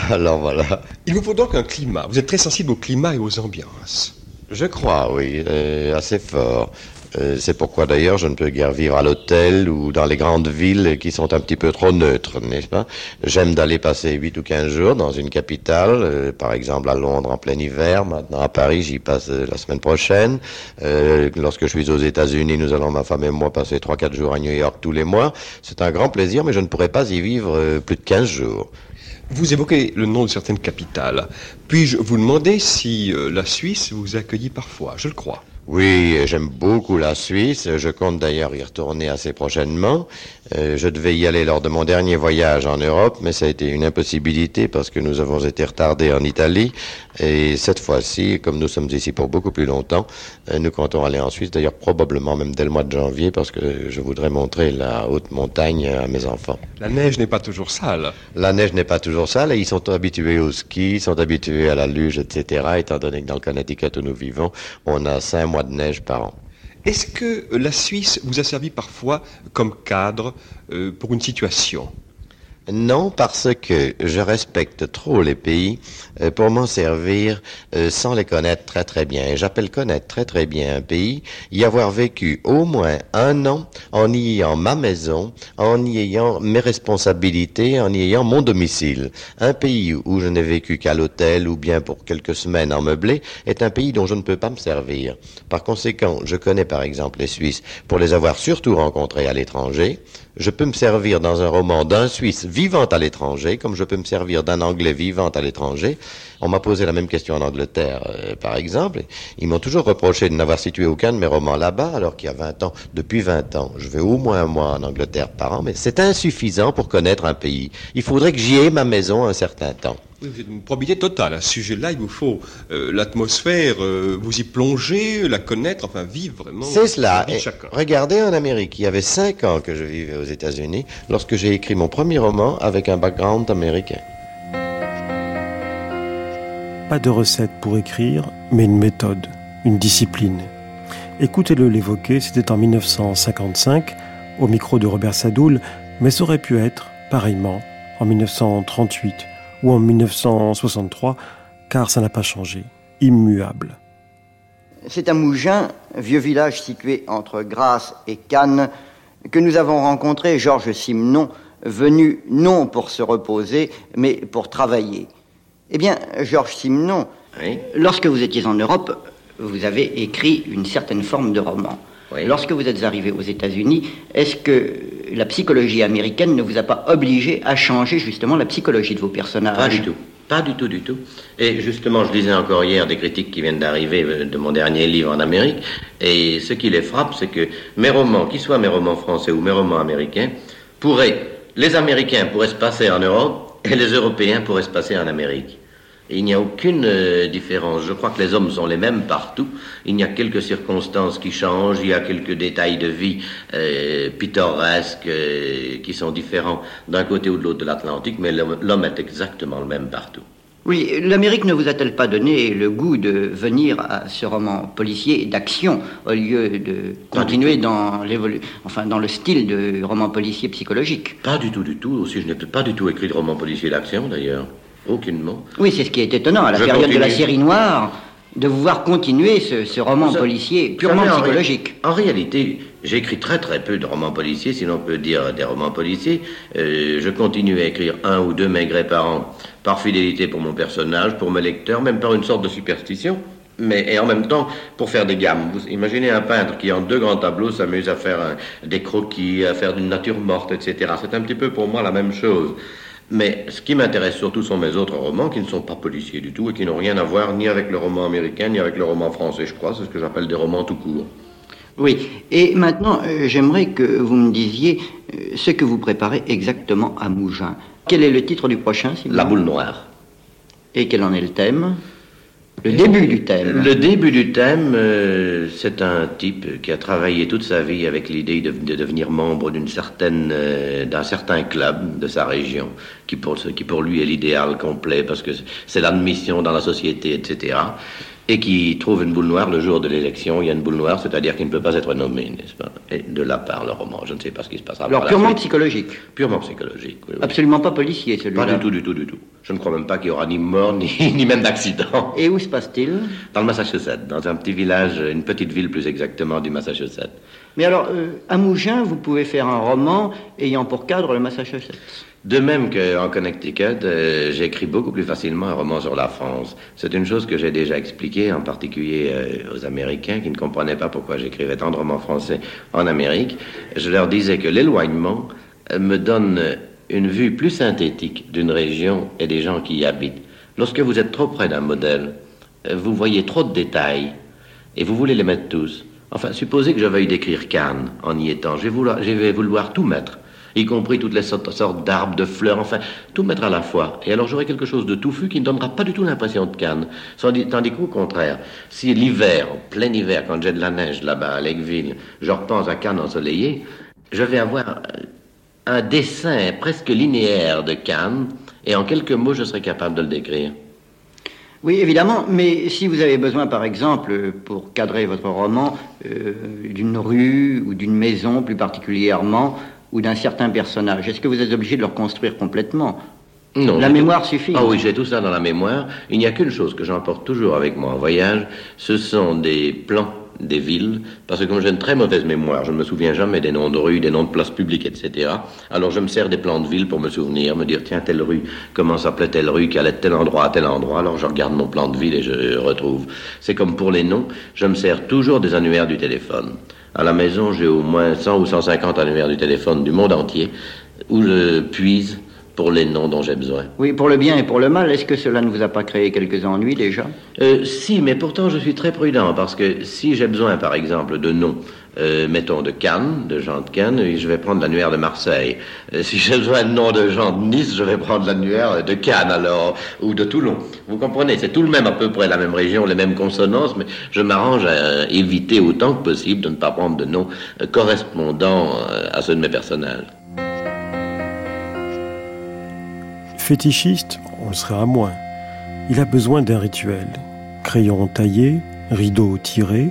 Alors voilà. Il vous faut donc un climat. Vous êtes très sensible au climat et aux ambiances. Je crois, oui, euh, assez fort. Euh, c'est pourquoi d'ailleurs je ne peux guère vivre à l'hôtel ou dans les grandes villes qui sont un petit peu trop neutres, n'est-ce pas? J'aime d'aller passer huit ou quinze jours dans une capitale, euh, par exemple à Londres en plein hiver, maintenant à Paris j'y passe euh, la semaine prochaine. Euh, lorsque je suis aux États-Unis, nous allons, ma femme et moi, passer trois quatre jours à New York tous les mois. C'est un grand plaisir, mais je ne pourrais pas y vivre euh, plus de quinze jours. Vous évoquez le nom de certaines capitales. Puis-je vous demander si euh, la Suisse vous accueillit parfois? Je le crois. Oui, j'aime beaucoup la Suisse. Je compte d'ailleurs y retourner assez prochainement. Euh, je devais y aller lors de mon dernier voyage en Europe, mais ça a été une impossibilité parce que nous avons été retardés en Italie. Et cette fois-ci, comme nous sommes ici pour beaucoup plus longtemps, euh, nous comptons aller en Suisse, d'ailleurs probablement même dès le mois de janvier, parce que je voudrais montrer la haute montagne à mes enfants. La neige n'est pas toujours sale. La neige n'est pas toujours sale et ils sont habitués au ski, ils sont habitués à la luge, et cetera. Étant donné que dans le Connecticut où nous vivons, on a cinq mois de neige par an. Est-ce que la Suisse vous a servi parfois comme cadre euh, pour une situation ? Non, parce que je respecte trop les pays euh, pour m'en servir euh, sans les connaître très très bien. Et j'appelle connaître très très bien un pays, y avoir vécu au moins un an en y ayant ma maison, en y ayant mes responsabilités, en y ayant mon domicile. Un pays où je n'ai vécu qu'à l'hôtel ou bien pour quelques semaines en meublé est un pays dont je ne peux pas me servir. Par conséquent, je connais par exemple les Suisses pour les avoir surtout rencontrés à l'étranger. Je peux me servir dans un roman d'un Suisse vivant à l'étranger, comme je peux me servir d'un Anglais vivant à l'étranger. On m'a posé la même question en Angleterre, euh, par exemple. Ils m'ont toujours reproché de n'avoir situé aucun de mes romans là-bas, alors qu'il y a vingt ans, depuis vingt ans, je vais au moins un mois en Angleterre par an, mais c'est insuffisant pour connaître un pays. Il faudrait que j'y aie ma maison un certain temps. Oui, vous êtes une probité totale. À ce sujet-là, il vous faut euh, l'atmosphère, euh, vous y plonger, la connaître, enfin vivre vraiment. C'est cela. Et regardez en Amérique, il y avait cinq ans que je vivais aux États-Unis lorsque j'ai écrit mon premier roman avec un background américain. Pas de recette pour écrire, mais une méthode, une discipline. Écoutez-le l'évoquer, c'était en dix-neuf cent cinquante-cinq, au micro de Robert Sadoul, mais ça aurait pu être, pareillement, en dix-neuf cent trente-huit. Ou en dix-neuf cent soixante-trois, car ça n'a pas changé, immuable. C'est à Mougins, vieux village situé entre Grasse et Cannes, que nous avons rencontré Georges Simenon, venu non pour se reposer, mais pour travailler. Eh bien, Georges Simenon, oui. Lorsque vous étiez en Europe, vous avez écrit une certaine forme de roman. Oui. Lorsque vous êtes arrivé aux États-Unis, est-ce que la psychologie américaine ne vous a pas obligé à changer justement la psychologie de vos personnages? Pas du tout, pas du tout, du tout. Et justement, je lisais encore hier des critiques qui viennent d'arriver de mon dernier livre en Amérique, et ce qui les frappe, c'est que mes romans, qu'ils soient mes romans français ou mes romans américains, pourraient, les Américains pourraient se passer en Europe et les Européens pourraient se passer en Amérique. Il n'y a aucune euh, différence. Je crois que les hommes sont les mêmes partout. Il y a quelques circonstances qui changent, il y a quelques détails de vie euh, pittoresques euh, qui sont différents d'un côté ou de l'autre de l'Atlantique, mais l'homme, l'homme est exactement le même partout. Oui, l'Amérique ne vous a-t-elle pas donné le goût de venir à ce roman policier d'action au lieu de continuer dans l'évolu... enfin, dans le style de roman policier psychologique? Pas du tout, du tout. Aussi, je n'ai pas du tout écrit de roman policier d'action, d'ailleurs. Aucunement. Oui, c'est ce qui est étonnant, à la je période continue. De la série noire, de vous voir continuer ce, ce roman ça, policier purement ça, psychologique. En, en réalité, j'écris très très peu de romans policiers, si l'on peut dire des romans policiers. Euh, je continue à écrire un ou deux maigrets par an, par fidélité pour mon personnage, pour mes lecteurs, même par une sorte de superstition. Mais, et en même temps, pour faire des gammes. Vous imaginez un peintre qui, en deux grands tableaux, s'amuse à faire un, des croquis, à faire d'une nature morte, et cetera. C'est un petit peu pour moi la même chose. Mais ce qui m'intéresse surtout sont mes autres romans qui ne sont pas policiers du tout et qui n'ont rien à voir ni avec le roman américain ni avec le roman français, je crois. C'est ce que j'appelle des romans tout court. Oui, et maintenant, euh, j'aimerais que vous me disiez euh, ce que vous préparez exactement à Mougins. Quel est le titre du prochain, Simon ? La boule noire. Et quel en est le thème ? Le début du thème. Le début du thème, euh, c'est un type qui a travaillé toute sa vie avec l'idée de, de devenir membre d'une certaine, euh, d'un certain club de sa région, qui pour, qui pour lui est l'idéal complet, parce que c'est l'admission dans la société, et cetera, et qui trouve une boule noire le jour de l'élection. Il y a une boule noire, c'est-à-dire qu'il ne peut pas être nommé, n'est-ce pas ? Et de là part le roman, je ne sais pas ce qui se passera. Alors, purement psychologique. Purement psychologique, oui, oui. Absolument pas policier, celui-là. Pas du tout, du tout, du tout. Je ne crois même pas qu'il y aura ni mort, ni, ni même d'accident. Et où se passe-t-il ? Dans le Massachusetts, dans un petit village, une petite ville plus exactement du Massachusetts. Mais alors, euh, à Mougins, vous pouvez faire un roman ayant pour cadre le Massachusetts. De même qu'en Connecticut, euh, j'écris beaucoup plus facilement un roman sur la France. C'est une chose que j'ai déjà expliquée, en particulier euh, aux Américains qui ne comprenaient pas pourquoi j'écrivais tant de romans français en Amérique. Je leur disais que l'éloignement euh, me donne une vue plus synthétique d'une région et des gens qui y habitent. Lorsque vous êtes trop près d'un modèle, euh, vous voyez trop de détails et vous voulez les mettre tous. Enfin, supposez que je veuille décrire Cannes en y étant. Je vais vouloir, je vais vouloir tout mettre, y compris toutes les sortes, sortes d'arbres, de fleurs, enfin, tout mettre à la fois. Et alors j'aurai quelque chose de touffu qui ne donnera pas du tout l'impression de Cannes. Tandis qu'au contraire, si l'hiver, en plein hiver, quand j'ai de la neige là-bas à Lakeville, je repense à Cannes ensoleillée, je vais avoir un dessin presque linéaire de Cannes, et en quelques mots, je serai capable de le décrire. Oui, évidemment, mais si vous avez besoin, par exemple, pour cadrer votre roman, euh, d'une rue ou d'une maison plus particulièrement, ou d'un certain personnage. Est-ce que vous êtes obligé de le reconstruire complètement ? Non. La mémoire tout... suffit. Ah oui, j'ai tout ça dans la mémoire. Il n'y a qu'une chose que j'emporte toujours avec moi en voyage, ce sont des plans des villes, parce que comme j'ai une très mauvaise mémoire, je ne me souviens jamais des noms de rues, des noms de places publiques, et cetera. Alors je me sers des plans de villes pour me souvenir, me dire, tiens, telle rue, comment s'appelait telle rue, qui allait de tel endroit à tel endroit, alors je regarde mon plan de ville et je retrouve. C'est comme pour les noms, je me sers toujours des annuaires du téléphone. À la maison, j'ai au moins cent ou cent cinquante annuaires du téléphone du monde entier, où je puise pour les noms dont j'ai besoin. Oui, pour le bien et pour le mal, est-ce que cela ne vous a pas créé quelques ennuis déjà ? euh, Si, mais pourtant je suis très prudent, parce que si j'ai besoin, par exemple, de noms, euh, mettons de Cannes, de gens de Cannes, je vais prendre l'annuaire de Marseille. Euh, si j'ai besoin de noms de gens de Nice, je vais prendre l'annuaire de Cannes, alors, ou de Toulon. Vous comprenez, c'est tout le même, à peu près la même région, les mêmes consonances, mais je m'arrange à éviter autant que possible de ne pas prendre de noms euh, correspondants euh, à ceux de mes personnages. Fétichiste, on le serait à moins. Il a besoin d'un rituel. Crayon taillé, rideau tiré,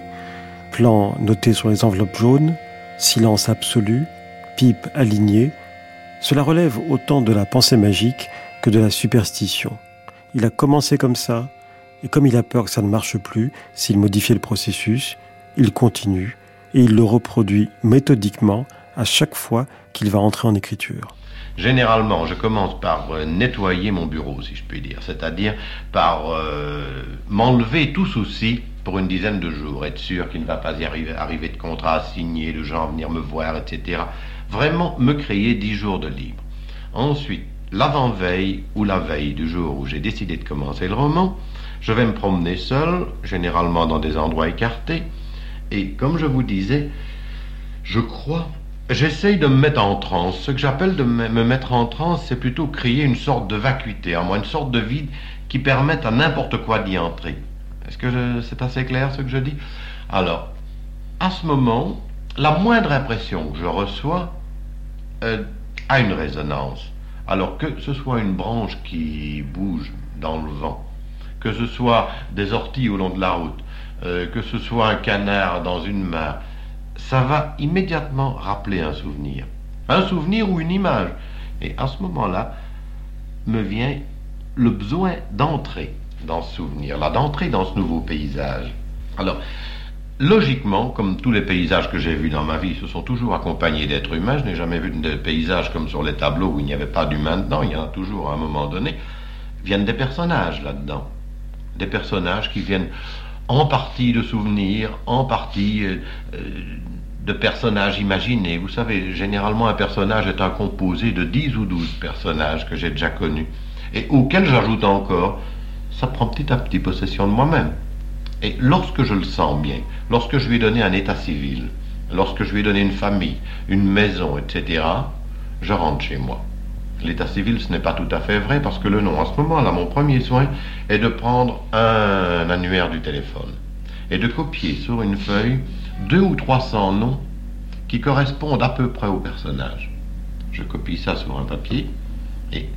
plan noté sur les enveloppes jaunes, silence absolu, pipe alignée. Cela relève autant de la pensée magique que de la superstition. Il a commencé comme ça, et comme il a peur que ça ne marche plus, s'il modifiait le processus, il continue, et il le reproduit méthodiquement à chaque fois qu'il va entrer en écriture. Généralement, je commence par nettoyer mon bureau, si je puis dire, c'est-à-dire par euh, m'enlever tout souci pour une dizaine de jours, être sûr qu'il ne va pas y arriver, arriver de contrat à signer, de gens venir me voir, et cetera. Vraiment me créer dix jours de libre. Ensuite, l'avant-veille ou la veille du jour où j'ai décidé de commencer le roman, je vais me promener seul, généralement dans des endroits écartés, et comme je vous disais, je crois... J'essaye de me mettre en transe. Ce que j'appelle de me mettre en transe, c'est plutôt créer une sorte de vacuité, en moi, une sorte de vide qui permette à n'importe quoi d'y entrer. Est-ce que je, c'est assez clair ce que je dis ? Alors, à ce moment, la moindre impression que je reçois euh, a une résonance. Alors que ce soit une branche qui bouge dans le vent, que ce soit des orties au long de la route, euh, que ce soit un canard dans une mare, ça va immédiatement rappeler un souvenir. Un souvenir ou une image. Et à ce moment-là, me vient le besoin d'entrer dans ce souvenir-là, d'entrer dans ce nouveau paysage. Alors, logiquement, comme tous les paysages que j'ai vus dans ma vie, ils se sont toujours accompagnés d'êtres humains. Je n'ai jamais vu de paysage comme sur les tableaux où il n'y avait pas d'humains dedans. Il y en a toujours à un moment donné. Viennent des personnages là-dedans. Des personnages qui viennent... en partie de souvenirs, en partie euh, de personnages imaginés. Vous savez, généralement, un personnage est un composé de dix ou douze personnages que j'ai déjà connus, et auxquels j'ajoute encore. Ça prend petit à petit possession de moi-même. Et lorsque je le sens bien, lorsque je lui ai donné un état civil, lorsque je lui ai donné une famille, une maison, et cetera, je rentre chez moi. L'état civil, ce n'est pas tout à fait vrai, parce que le nom, à ce moment-là, mon premier soin est de prendre un annuaire du téléphone et de copier sur une feuille deux ou trois cents noms qui correspondent à peu près au personnage. Je copie ça sur un papier et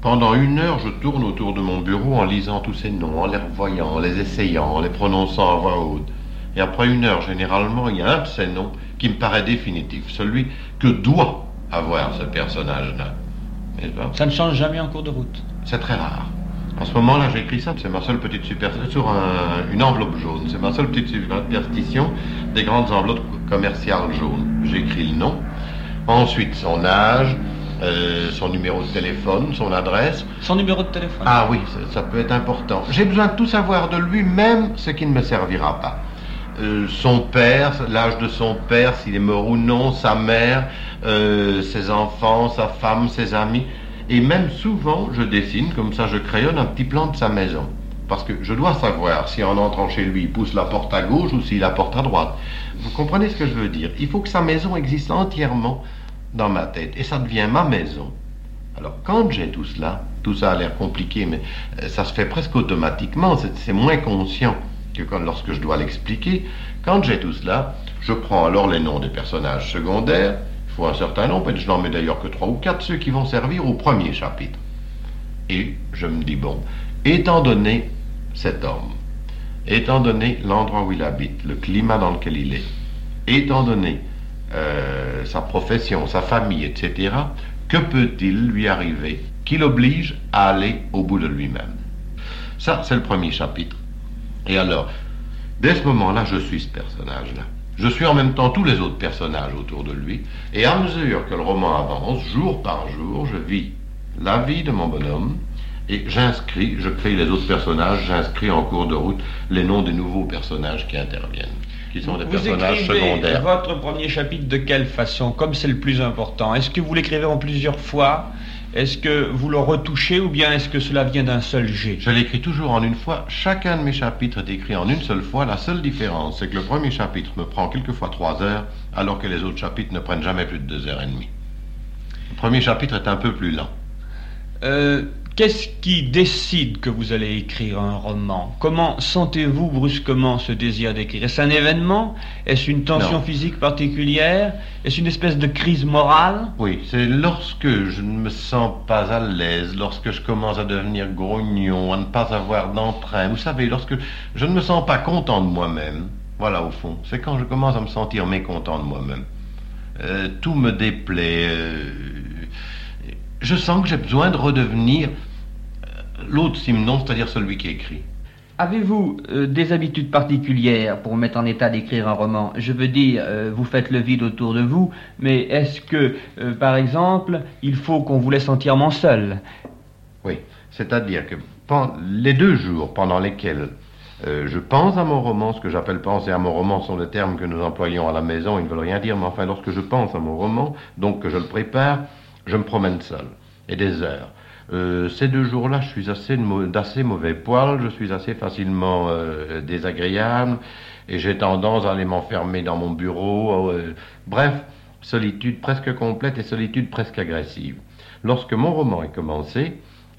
pendant une heure, je tourne autour de mon bureau en lisant tous ces noms, en les revoyant, en les essayant, en les prononçant à voix haute. Et après une heure, généralement, il y a un de ces noms qui me paraît définitif, celui que doit avoir ce personnage-là. Ça ne change jamais en cours de route. C'est très rare. En ce moment-là, j'écris ça, c'est ma seule petite superstition, sur un, une enveloppe jaune. C'est ma seule petite superstition des grandes enveloppes commerciales jaunes. J'écris le nom, ensuite son âge... Euh, son numéro de téléphone, son adresse. Son numéro de téléphone. Ah oui, ça, ça peut être important. J'ai besoin de tout savoir de lui, même ce qui ne me servira pas. Euh, son père, l'âge de son père, s'il est mort ou non, sa mère, euh, ses enfants, sa femme, ses amis. Et même souvent, je dessine, comme ça je crayonne un petit plan de sa maison. Parce que je dois savoir si en entrant chez lui, il pousse la porte à gauche ou s'il la porte à droite. Vous comprenez ce que je veux dire? Il faut que sa maison existe entièrement dans ma tête, et ça devient ma maison. Alors quand j'ai tout cela, tout ça a l'air compliqué, mais euh, ça se fait presque automatiquement, c'est, c'est moins conscient que quand, lorsque je dois l'expliquer. Quand j'ai tout cela, je prends alors les noms des personnages secondaires, il faut un certain nombre, je n'en mets d'ailleurs que trois ou quatre, ceux qui vont servir au premier chapitre. Et je me dis, bon, étant donné cet homme, étant donné l'endroit où il habite, le climat dans lequel il est, étant donné Euh, sa profession, sa famille, et cetera, que peut-il lui arriver qui l'oblige à aller au bout de lui-même? Ça, c'est le premier chapitre. Et alors, dès ce moment-là, je suis ce personnage-là. Je suis en même temps tous les autres personnages autour de lui. Et à mesure que le roman avance, jour par jour, je vis la vie de mon bonhomme et j'inscris, je crée les autres personnages, j'inscris en cours de route les noms des nouveaux personnages qui interviennent. Qui sont des vous personnages secondaires. Votre premier chapitre de quelle façon? Comme c'est le plus important. Est-ce que vous l'écrivez en plusieurs fois? Est-ce que vous le retouchez ou bien est-ce que cela vient d'un seul jet? Je l'écris toujours en une fois. Chacun de mes chapitres est écrit en une seule fois. La seule différence, c'est que le premier chapitre me prend quelquefois trois heures, alors que les autres chapitres ne prennent jamais plus de deux heures et demie. Le premier chapitre est un peu plus lent. Euh... Qu'est-ce qui décide que vous allez écrire un roman? Comment sentez-vous brusquement ce désir d'écrire? Est-ce un événement? Est-ce une tension non. physique particulière? Est-ce une espèce de crise morale? Oui, c'est lorsque je ne me sens pas à l'aise, lorsque je commence à devenir grognon, à ne pas avoir d'entrain. Vous savez, lorsque je ne me sens pas content de moi-même, voilà au fond, c'est quand je commence à me sentir mécontent de moi-même. Euh, tout me déplaît, euh, je sens que j'ai besoin de redevenir... l'autre Simenon, c'est-à-dire celui qui écrit. Avez-vous euh, des habitudes particulières pour mettre en état d'écrire un roman? Je veux dire, euh, vous faites le vide autour de vous, mais est-ce que, euh, par exemple, il faut qu'on vous laisse entièrement seul? Oui, c'est-à-dire que pendant les deux jours pendant lesquels euh, je pense à mon roman, ce que j'appelle penser à mon roman sont des termes que nous employons à la maison, ils ne veulent rien dire, mais enfin, lorsque je pense à mon roman, donc que je le prépare, je me promène seul, et des heures. Euh, ces deux jours-là, je suis assez d'assez mauvais poil, je suis assez facilement euh, désagréable, et j'ai tendance à aller m'enfermer dans mon bureau. Euh, bref, solitude presque complète et solitude presque agressive. Lorsque mon roman est commencé,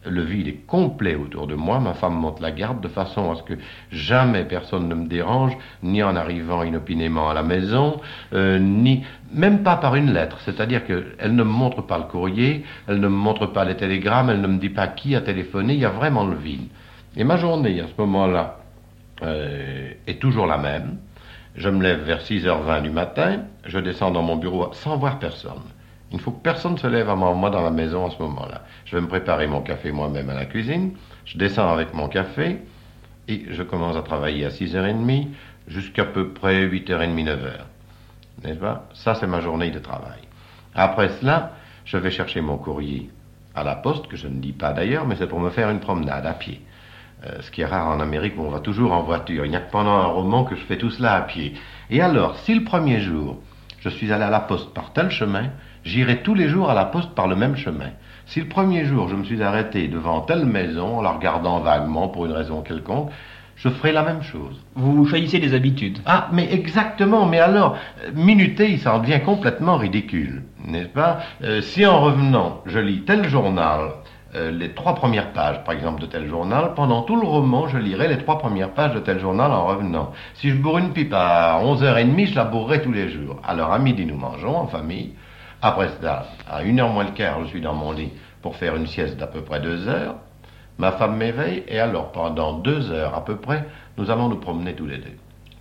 le vide est complet autour de moi, ma femme monte la garde de façon à ce que jamais personne ne me dérange, ni en arrivant inopinément à la maison, euh, ni même pas par une lettre, c'est-à-dire qu'elle ne me montre pas le courrier, elle ne me montre pas les télégrammes, elle ne me dit pas qui a téléphoné, il y a vraiment le vide. Et ma journée à ce moment-là euh, est toujours la même, je me lève vers six heures vingt du matin, je descends dans mon bureau sans voir personne. Il ne faut que personne se lève avant moi dans la maison à ce moment-là. Je vais me préparer mon café moi-même à la cuisine, je descends avec mon café, et je commence à travailler à six heures trente jusqu'à peu près huit heures trente, neuf heures. N'est-ce pas? Ça, c'est ma journée de travail. Après cela, je vais chercher mon courrier à la poste, que je ne dis pas d'ailleurs, mais c'est pour me faire une promenade à pied. Euh, ce qui est rare en Amérique, où on va toujours en voiture. Il n'y a que pendant un roman que je fais tout cela à pied. Et alors, si le premier jour, je suis allé à la poste par tel chemin, j'irai tous les jours à la poste par le même chemin. Si le premier jour, je me suis arrêté devant telle maison, en la regardant vaguement pour une raison quelconque, je ferai la même chose. Vous faillissez des habitudes. Ah, mais exactement, mais alors, minuter, ça en devient complètement ridicule, n'est-ce pas? euh, Si en revenant, je lis tel journal, euh, les trois premières pages, par exemple, de tel journal, pendant tout le roman, je lirai les trois premières pages de tel journal en revenant. Si je bourre une pipe à onze heures trente, je la bourrerai tous les jours. Alors, à midi, nous mangeons en famille. Après cela, à une heure moins le quart, je suis dans mon lit pour faire une sieste d'à peu près deux heures. Ma femme m'éveille, et alors, pendant deux heures à peu près, nous allons nous promener tous les deux.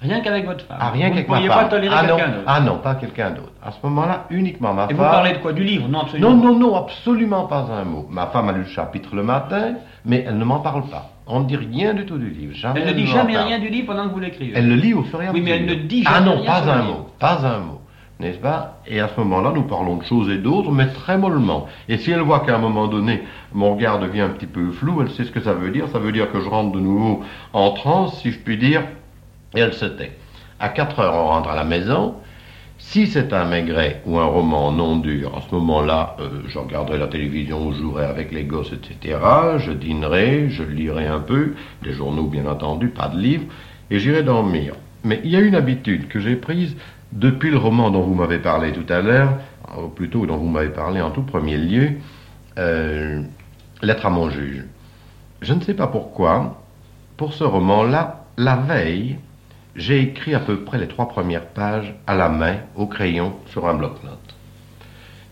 Rien qu'avec votre femme? Ah, rien qu'avec ma femme. Vous ne pourriez pas tolérer ah, quelqu'un d'autre? Ah non, pas quelqu'un d'autre. À ce moment-là, uniquement ma et femme. Et vous parlez de quoi? Du livre? Non, absolument. Non, non, non, absolument pas un mot. Ma femme a lu le chapitre le matin, mais elle ne m'en parle pas. On ne dit rien du tout du livre. Jamais elle ne dit jamais parle. Rien du livre pendant que vous l'écrivez? Elle le lit au fur et à mesure. Oui, mais elle ne dit jamais rien. Ah non, rien pas un mot, pas un mot. N'est-ce pas? Et à ce moment-là, nous parlons de choses et d'autres, mais très mollement. Et si elle voit qu'à un moment donné, mon regard devient un petit peu flou, elle sait ce que ça veut dire. Ça veut dire que je rentre de nouveau en transe, si je puis dire, et elle se tait. À quatre heures, on rentre à la maison. Si c'est un Maigret ou un roman non dur, en ce moment-là, euh, je regarderai la télévision, je jouerai avec les gosses, et cetera. Je dînerai, je lirai un peu, des journaux bien entendu, pas de livres, et j'irai dormir. Mais il y a une habitude que j'ai prise depuis le roman dont vous m'avez parlé tout à l'heure, ou plutôt dont vous m'avez parlé en tout premier lieu, euh, Lettre à mon juge. Je ne sais pas pourquoi, pour ce roman-là, la veille, j'ai écrit à peu près les trois premières pages à la main, au crayon, sur un bloc-notes.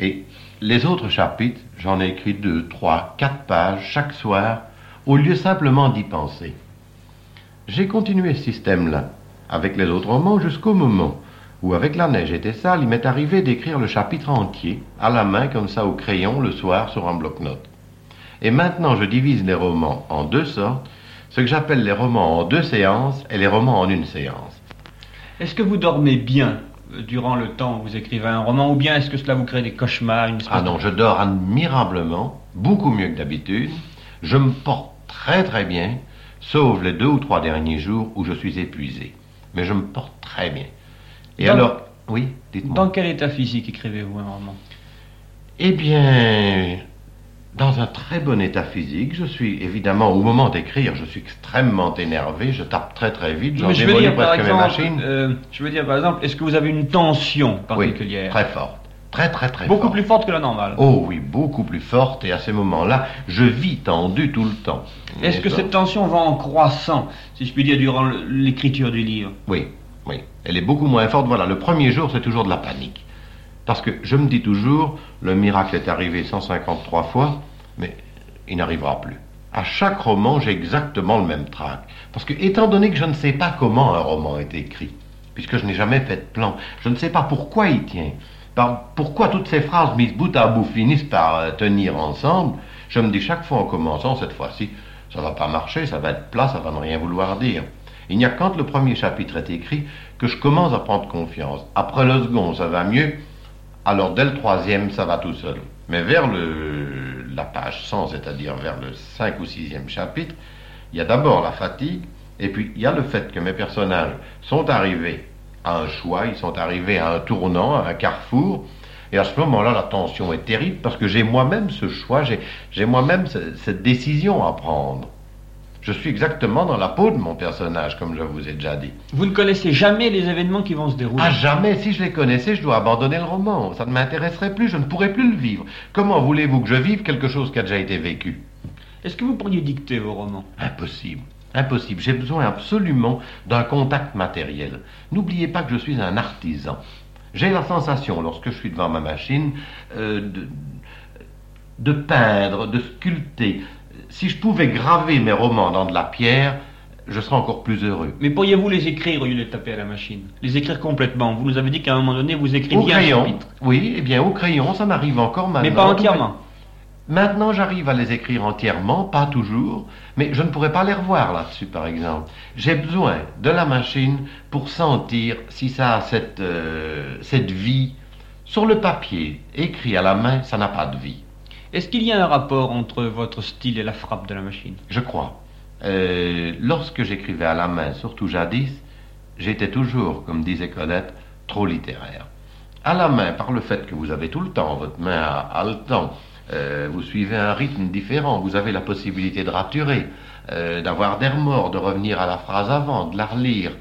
Et les autres chapitres, j'en ai écrit deux, trois, quatre pages chaque soir, au lieu simplement d'y penser. J'ai continué ce système-là, avec les autres romans, jusqu'au moment où avec la neige était sale, il m'est arrivé d'écrire le chapitre entier, à la main, comme ça, au crayon, le soir, sur un bloc-notes. Et maintenant, je divise les romans en deux sortes, ce que j'appelle les romans en deux séances et les romans en une séance. Est-ce que vous dormez bien durant le temps où vous écrivez un roman, ou bien est-ce que cela vous crée des cauchemars, une espèce Ah non, de... je dors admirablement, beaucoup mieux que d'habitude. Je me porte très très bien, sauf les deux ou trois derniers jours où je suis épuisé. Mais je me porte très bien. Et dans, alors, oui, dites-moi. Dans quel état physique écrivez-vous un roman? Eh bien, dans un très bon état physique. Je suis évidemment, au moment d'écrire, je suis extrêmement énervé, je tape très très vite, j'en démolis presque mes machines. Euh, je veux dire, par exemple, est-ce que vous avez une tension particulière? Oui, très forte. Très très très beaucoup forte. Beaucoup plus forte que la normale? Oh oui, beaucoup plus forte, et à ces moments-là, je vis tendu tout le temps. Est-ce que cette tension va en croissant, si je puis dire, durant l'écriture du livre? Oui. Oui, elle est beaucoup moins forte. Voilà, le premier jour, c'est toujours de la panique. Parce que je me dis toujours, le miracle est arrivé cent cinquante-trois fois, mais il n'arrivera plus. À chaque roman, j'ai exactement le même trac. Parce que, étant donné que je ne sais pas comment un roman est écrit, puisque je n'ai jamais fait de plan, je ne sais pas pourquoi il tient, par, pourquoi toutes ces phrases mises bout à bout finissent par euh, tenir ensemble, je me dis chaque fois en commençant, cette fois-ci, ça ne va pas marcher, ça va être plat, ça va ne rien vouloir dire. Il n'y a que quand le premier chapitre est écrit que je commence à prendre confiance. Après le second, ça va mieux. Alors dès le troisième, ça va tout seul. Mais vers le, la page cent, c'est-à-dire vers le cinq ou sixième chapitre, il y a d'abord la fatigue, et puis il y a le fait que mes personnages sont arrivés à un choix, ils sont arrivés à un tournant, à un carrefour, et à ce moment-là, la tension est terrible, parce que j'ai moi-même ce choix, j'ai, j'ai moi-même ce, cette décision à prendre. Je suis exactement dans la peau de mon personnage, comme je vous ai déjà dit. Vous ne connaissez jamais les événements qui vont se dérouler? Ah, jamais. Si je les connaissais, je dois abandonner le roman. Ça ne m'intéresserait plus, je ne pourrais plus le vivre. Comment voulez-vous que je vive quelque chose qui a déjà été vécu? Est-ce que vous pourriez dicter vos romans? Impossible. Impossible. J'ai besoin absolument d'un contact matériel. N'oubliez pas que je suis un artisan. J'ai la sensation, lorsque je suis devant ma machine, euh, de, de peindre, de sculpter. Si je pouvais graver mes romans dans de la pierre, je serais encore plus heureux. Mais pourriez-vous les écrire au lieu de les taper à la machine? Les écrire complètement? Vous nous avez dit qu'à un moment donné, vous écriviez un chapitre. Oui, eh bien, au crayon, ça m'arrive encore maintenant. Mais pas entièrement? Maintenant, j'arrive à les écrire entièrement, pas toujours, mais je ne pourrais pas les revoir là-dessus, par exemple. J'ai besoin de la machine pour sentir si ça a cette, euh, cette vie. Sur le papier, écrit à la main, ça n'a pas de vie. Est-ce qu'il y a un rapport entre votre style et la frappe de la machine? Je crois. Euh, lorsque j'écrivais à la main, surtout jadis, j'étais toujours, comme disait Colette, trop littéraire. À la main, par le fait que vous avez tout le temps votre main à, à le temps, Euh, vous suivez un rythme différent, vous avez la possibilité de raturer, euh, d'avoir des remords, de revenir à la phrase avant, de la relire.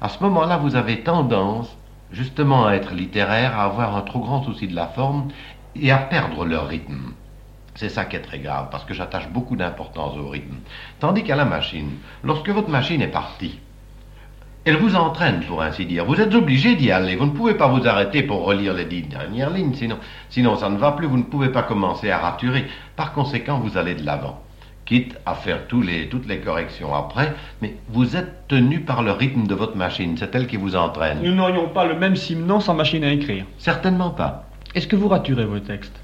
À ce moment-là, vous avez tendance, justement, à être littéraire, à avoir un trop grand souci de la forme et à perdre leur rythme. C'est ça qui est très grave, parce que j'attache beaucoup d'importance au rythme. Tandis qu'à la machine, lorsque votre machine est partie, elle vous entraîne, pour ainsi dire. Vous êtes obligé d'y aller. Vous ne pouvez pas vous arrêter pour relire les dix dernières lignes, sinon, sinon ça ne va plus. Vous ne pouvez pas commencer à raturer. Par conséquent, vous allez de l'avant, quitte à faire tous les, toutes les corrections après. Mais vous êtes tenu par le rythme de votre machine. C'est elle qui vous entraîne. Nous n'aurions pas le même Simenon sans machine à écrire. Certainement pas. Est-ce que vous raturez vos textes ?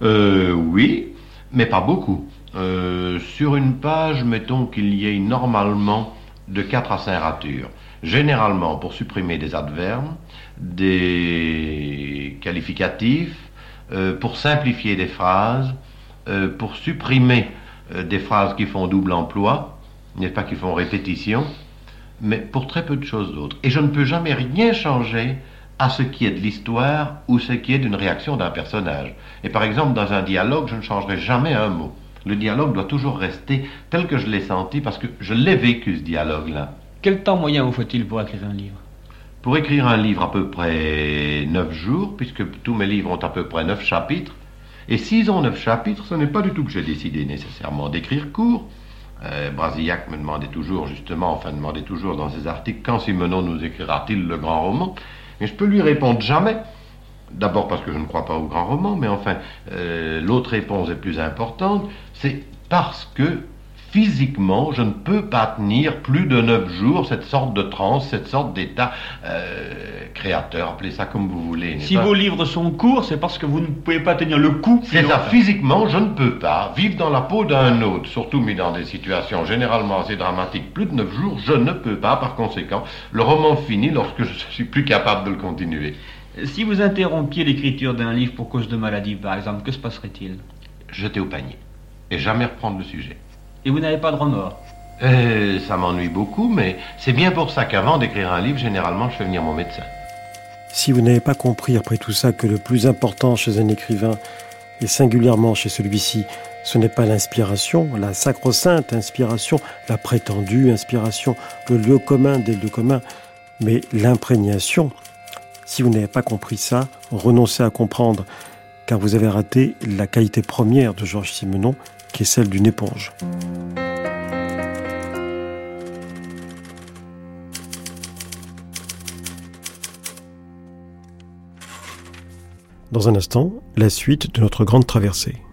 Euh, oui, mais pas beaucoup. Euh, sur une page, mettons qu'il y ait normalement de quatre à cinq ratures. Généralement pour supprimer des adverbes, des qualificatifs, euh, pour simplifier des phrases, euh, pour supprimer euh, des phrases qui font double emploi, n'est-ce pas, qui font répétition, mais pour très peu de choses d'autres. Et je ne peux jamais rien changer à ce qui est de l'histoire ou ce qui est d'une réaction d'un personnage. Et par exemple, dans un dialogue, je ne changerai jamais un mot. Le dialogue doit toujours rester tel que je l'ai senti, parce que je l'ai vécu, ce dialogue-là. Quel temps moyen vous faut-il pour écrire un livre ? Pour écrire un livre, à peu près neuf jours, puisque tous mes livres ont à peu près neuf chapitres. Et s'ils ont neuf chapitres, ce n'est pas du tout que j'ai décidé nécessairement d'écrire court. Euh, Brasillac me demandait toujours, justement, enfin demandait toujours dans ses articles, quand Simenon nous écrira-t-il le grand roman ? Mais je peux lui répondre jamais. D'abord parce que je ne crois pas au grand roman, mais enfin, euh, l'autre réponse est plus importante, c'est parce que physiquement, je ne peux pas tenir plus de neuf jours cette sorte de transe, cette sorte d'état euh, créateur, appelez ça comme vous voulez. Si pas... vos livres sont courts, c'est parce que vous ne pouvez pas tenir le coup. C'est ça, physiquement, je ne peux pas vivre dans la peau d'un autre, surtout mis dans des situations généralement assez dramatiques. Plus de neuf jours, je ne peux pas, par conséquent, le roman finit lorsque je ne suis plus capable de le continuer. Si vous interrompiez l'écriture d'un livre pour cause de maladie, par exemple, que se passerait-il ? Jeter au panier et jamais reprendre le sujet. Et vous n'avez pas de remords ? euh, Ça m'ennuie beaucoup, mais c'est bien pour ça qu'avant d'écrire un livre, généralement, je fais venir mon médecin. Si vous n'avez pas compris après tout ça que le plus important chez un écrivain, et singulièrement chez celui-ci, ce n'est pas l'inspiration, la sacro-sainte inspiration, la prétendue inspiration, le lieu commun des lieux communs, mais l'imprégnation. Si vous n'avez pas compris ça, renoncez à comprendre, car vous avez raté la qualité première de Georges Simenon, qui est celle d'une éponge. Dans un instant, la suite de notre grande traversée.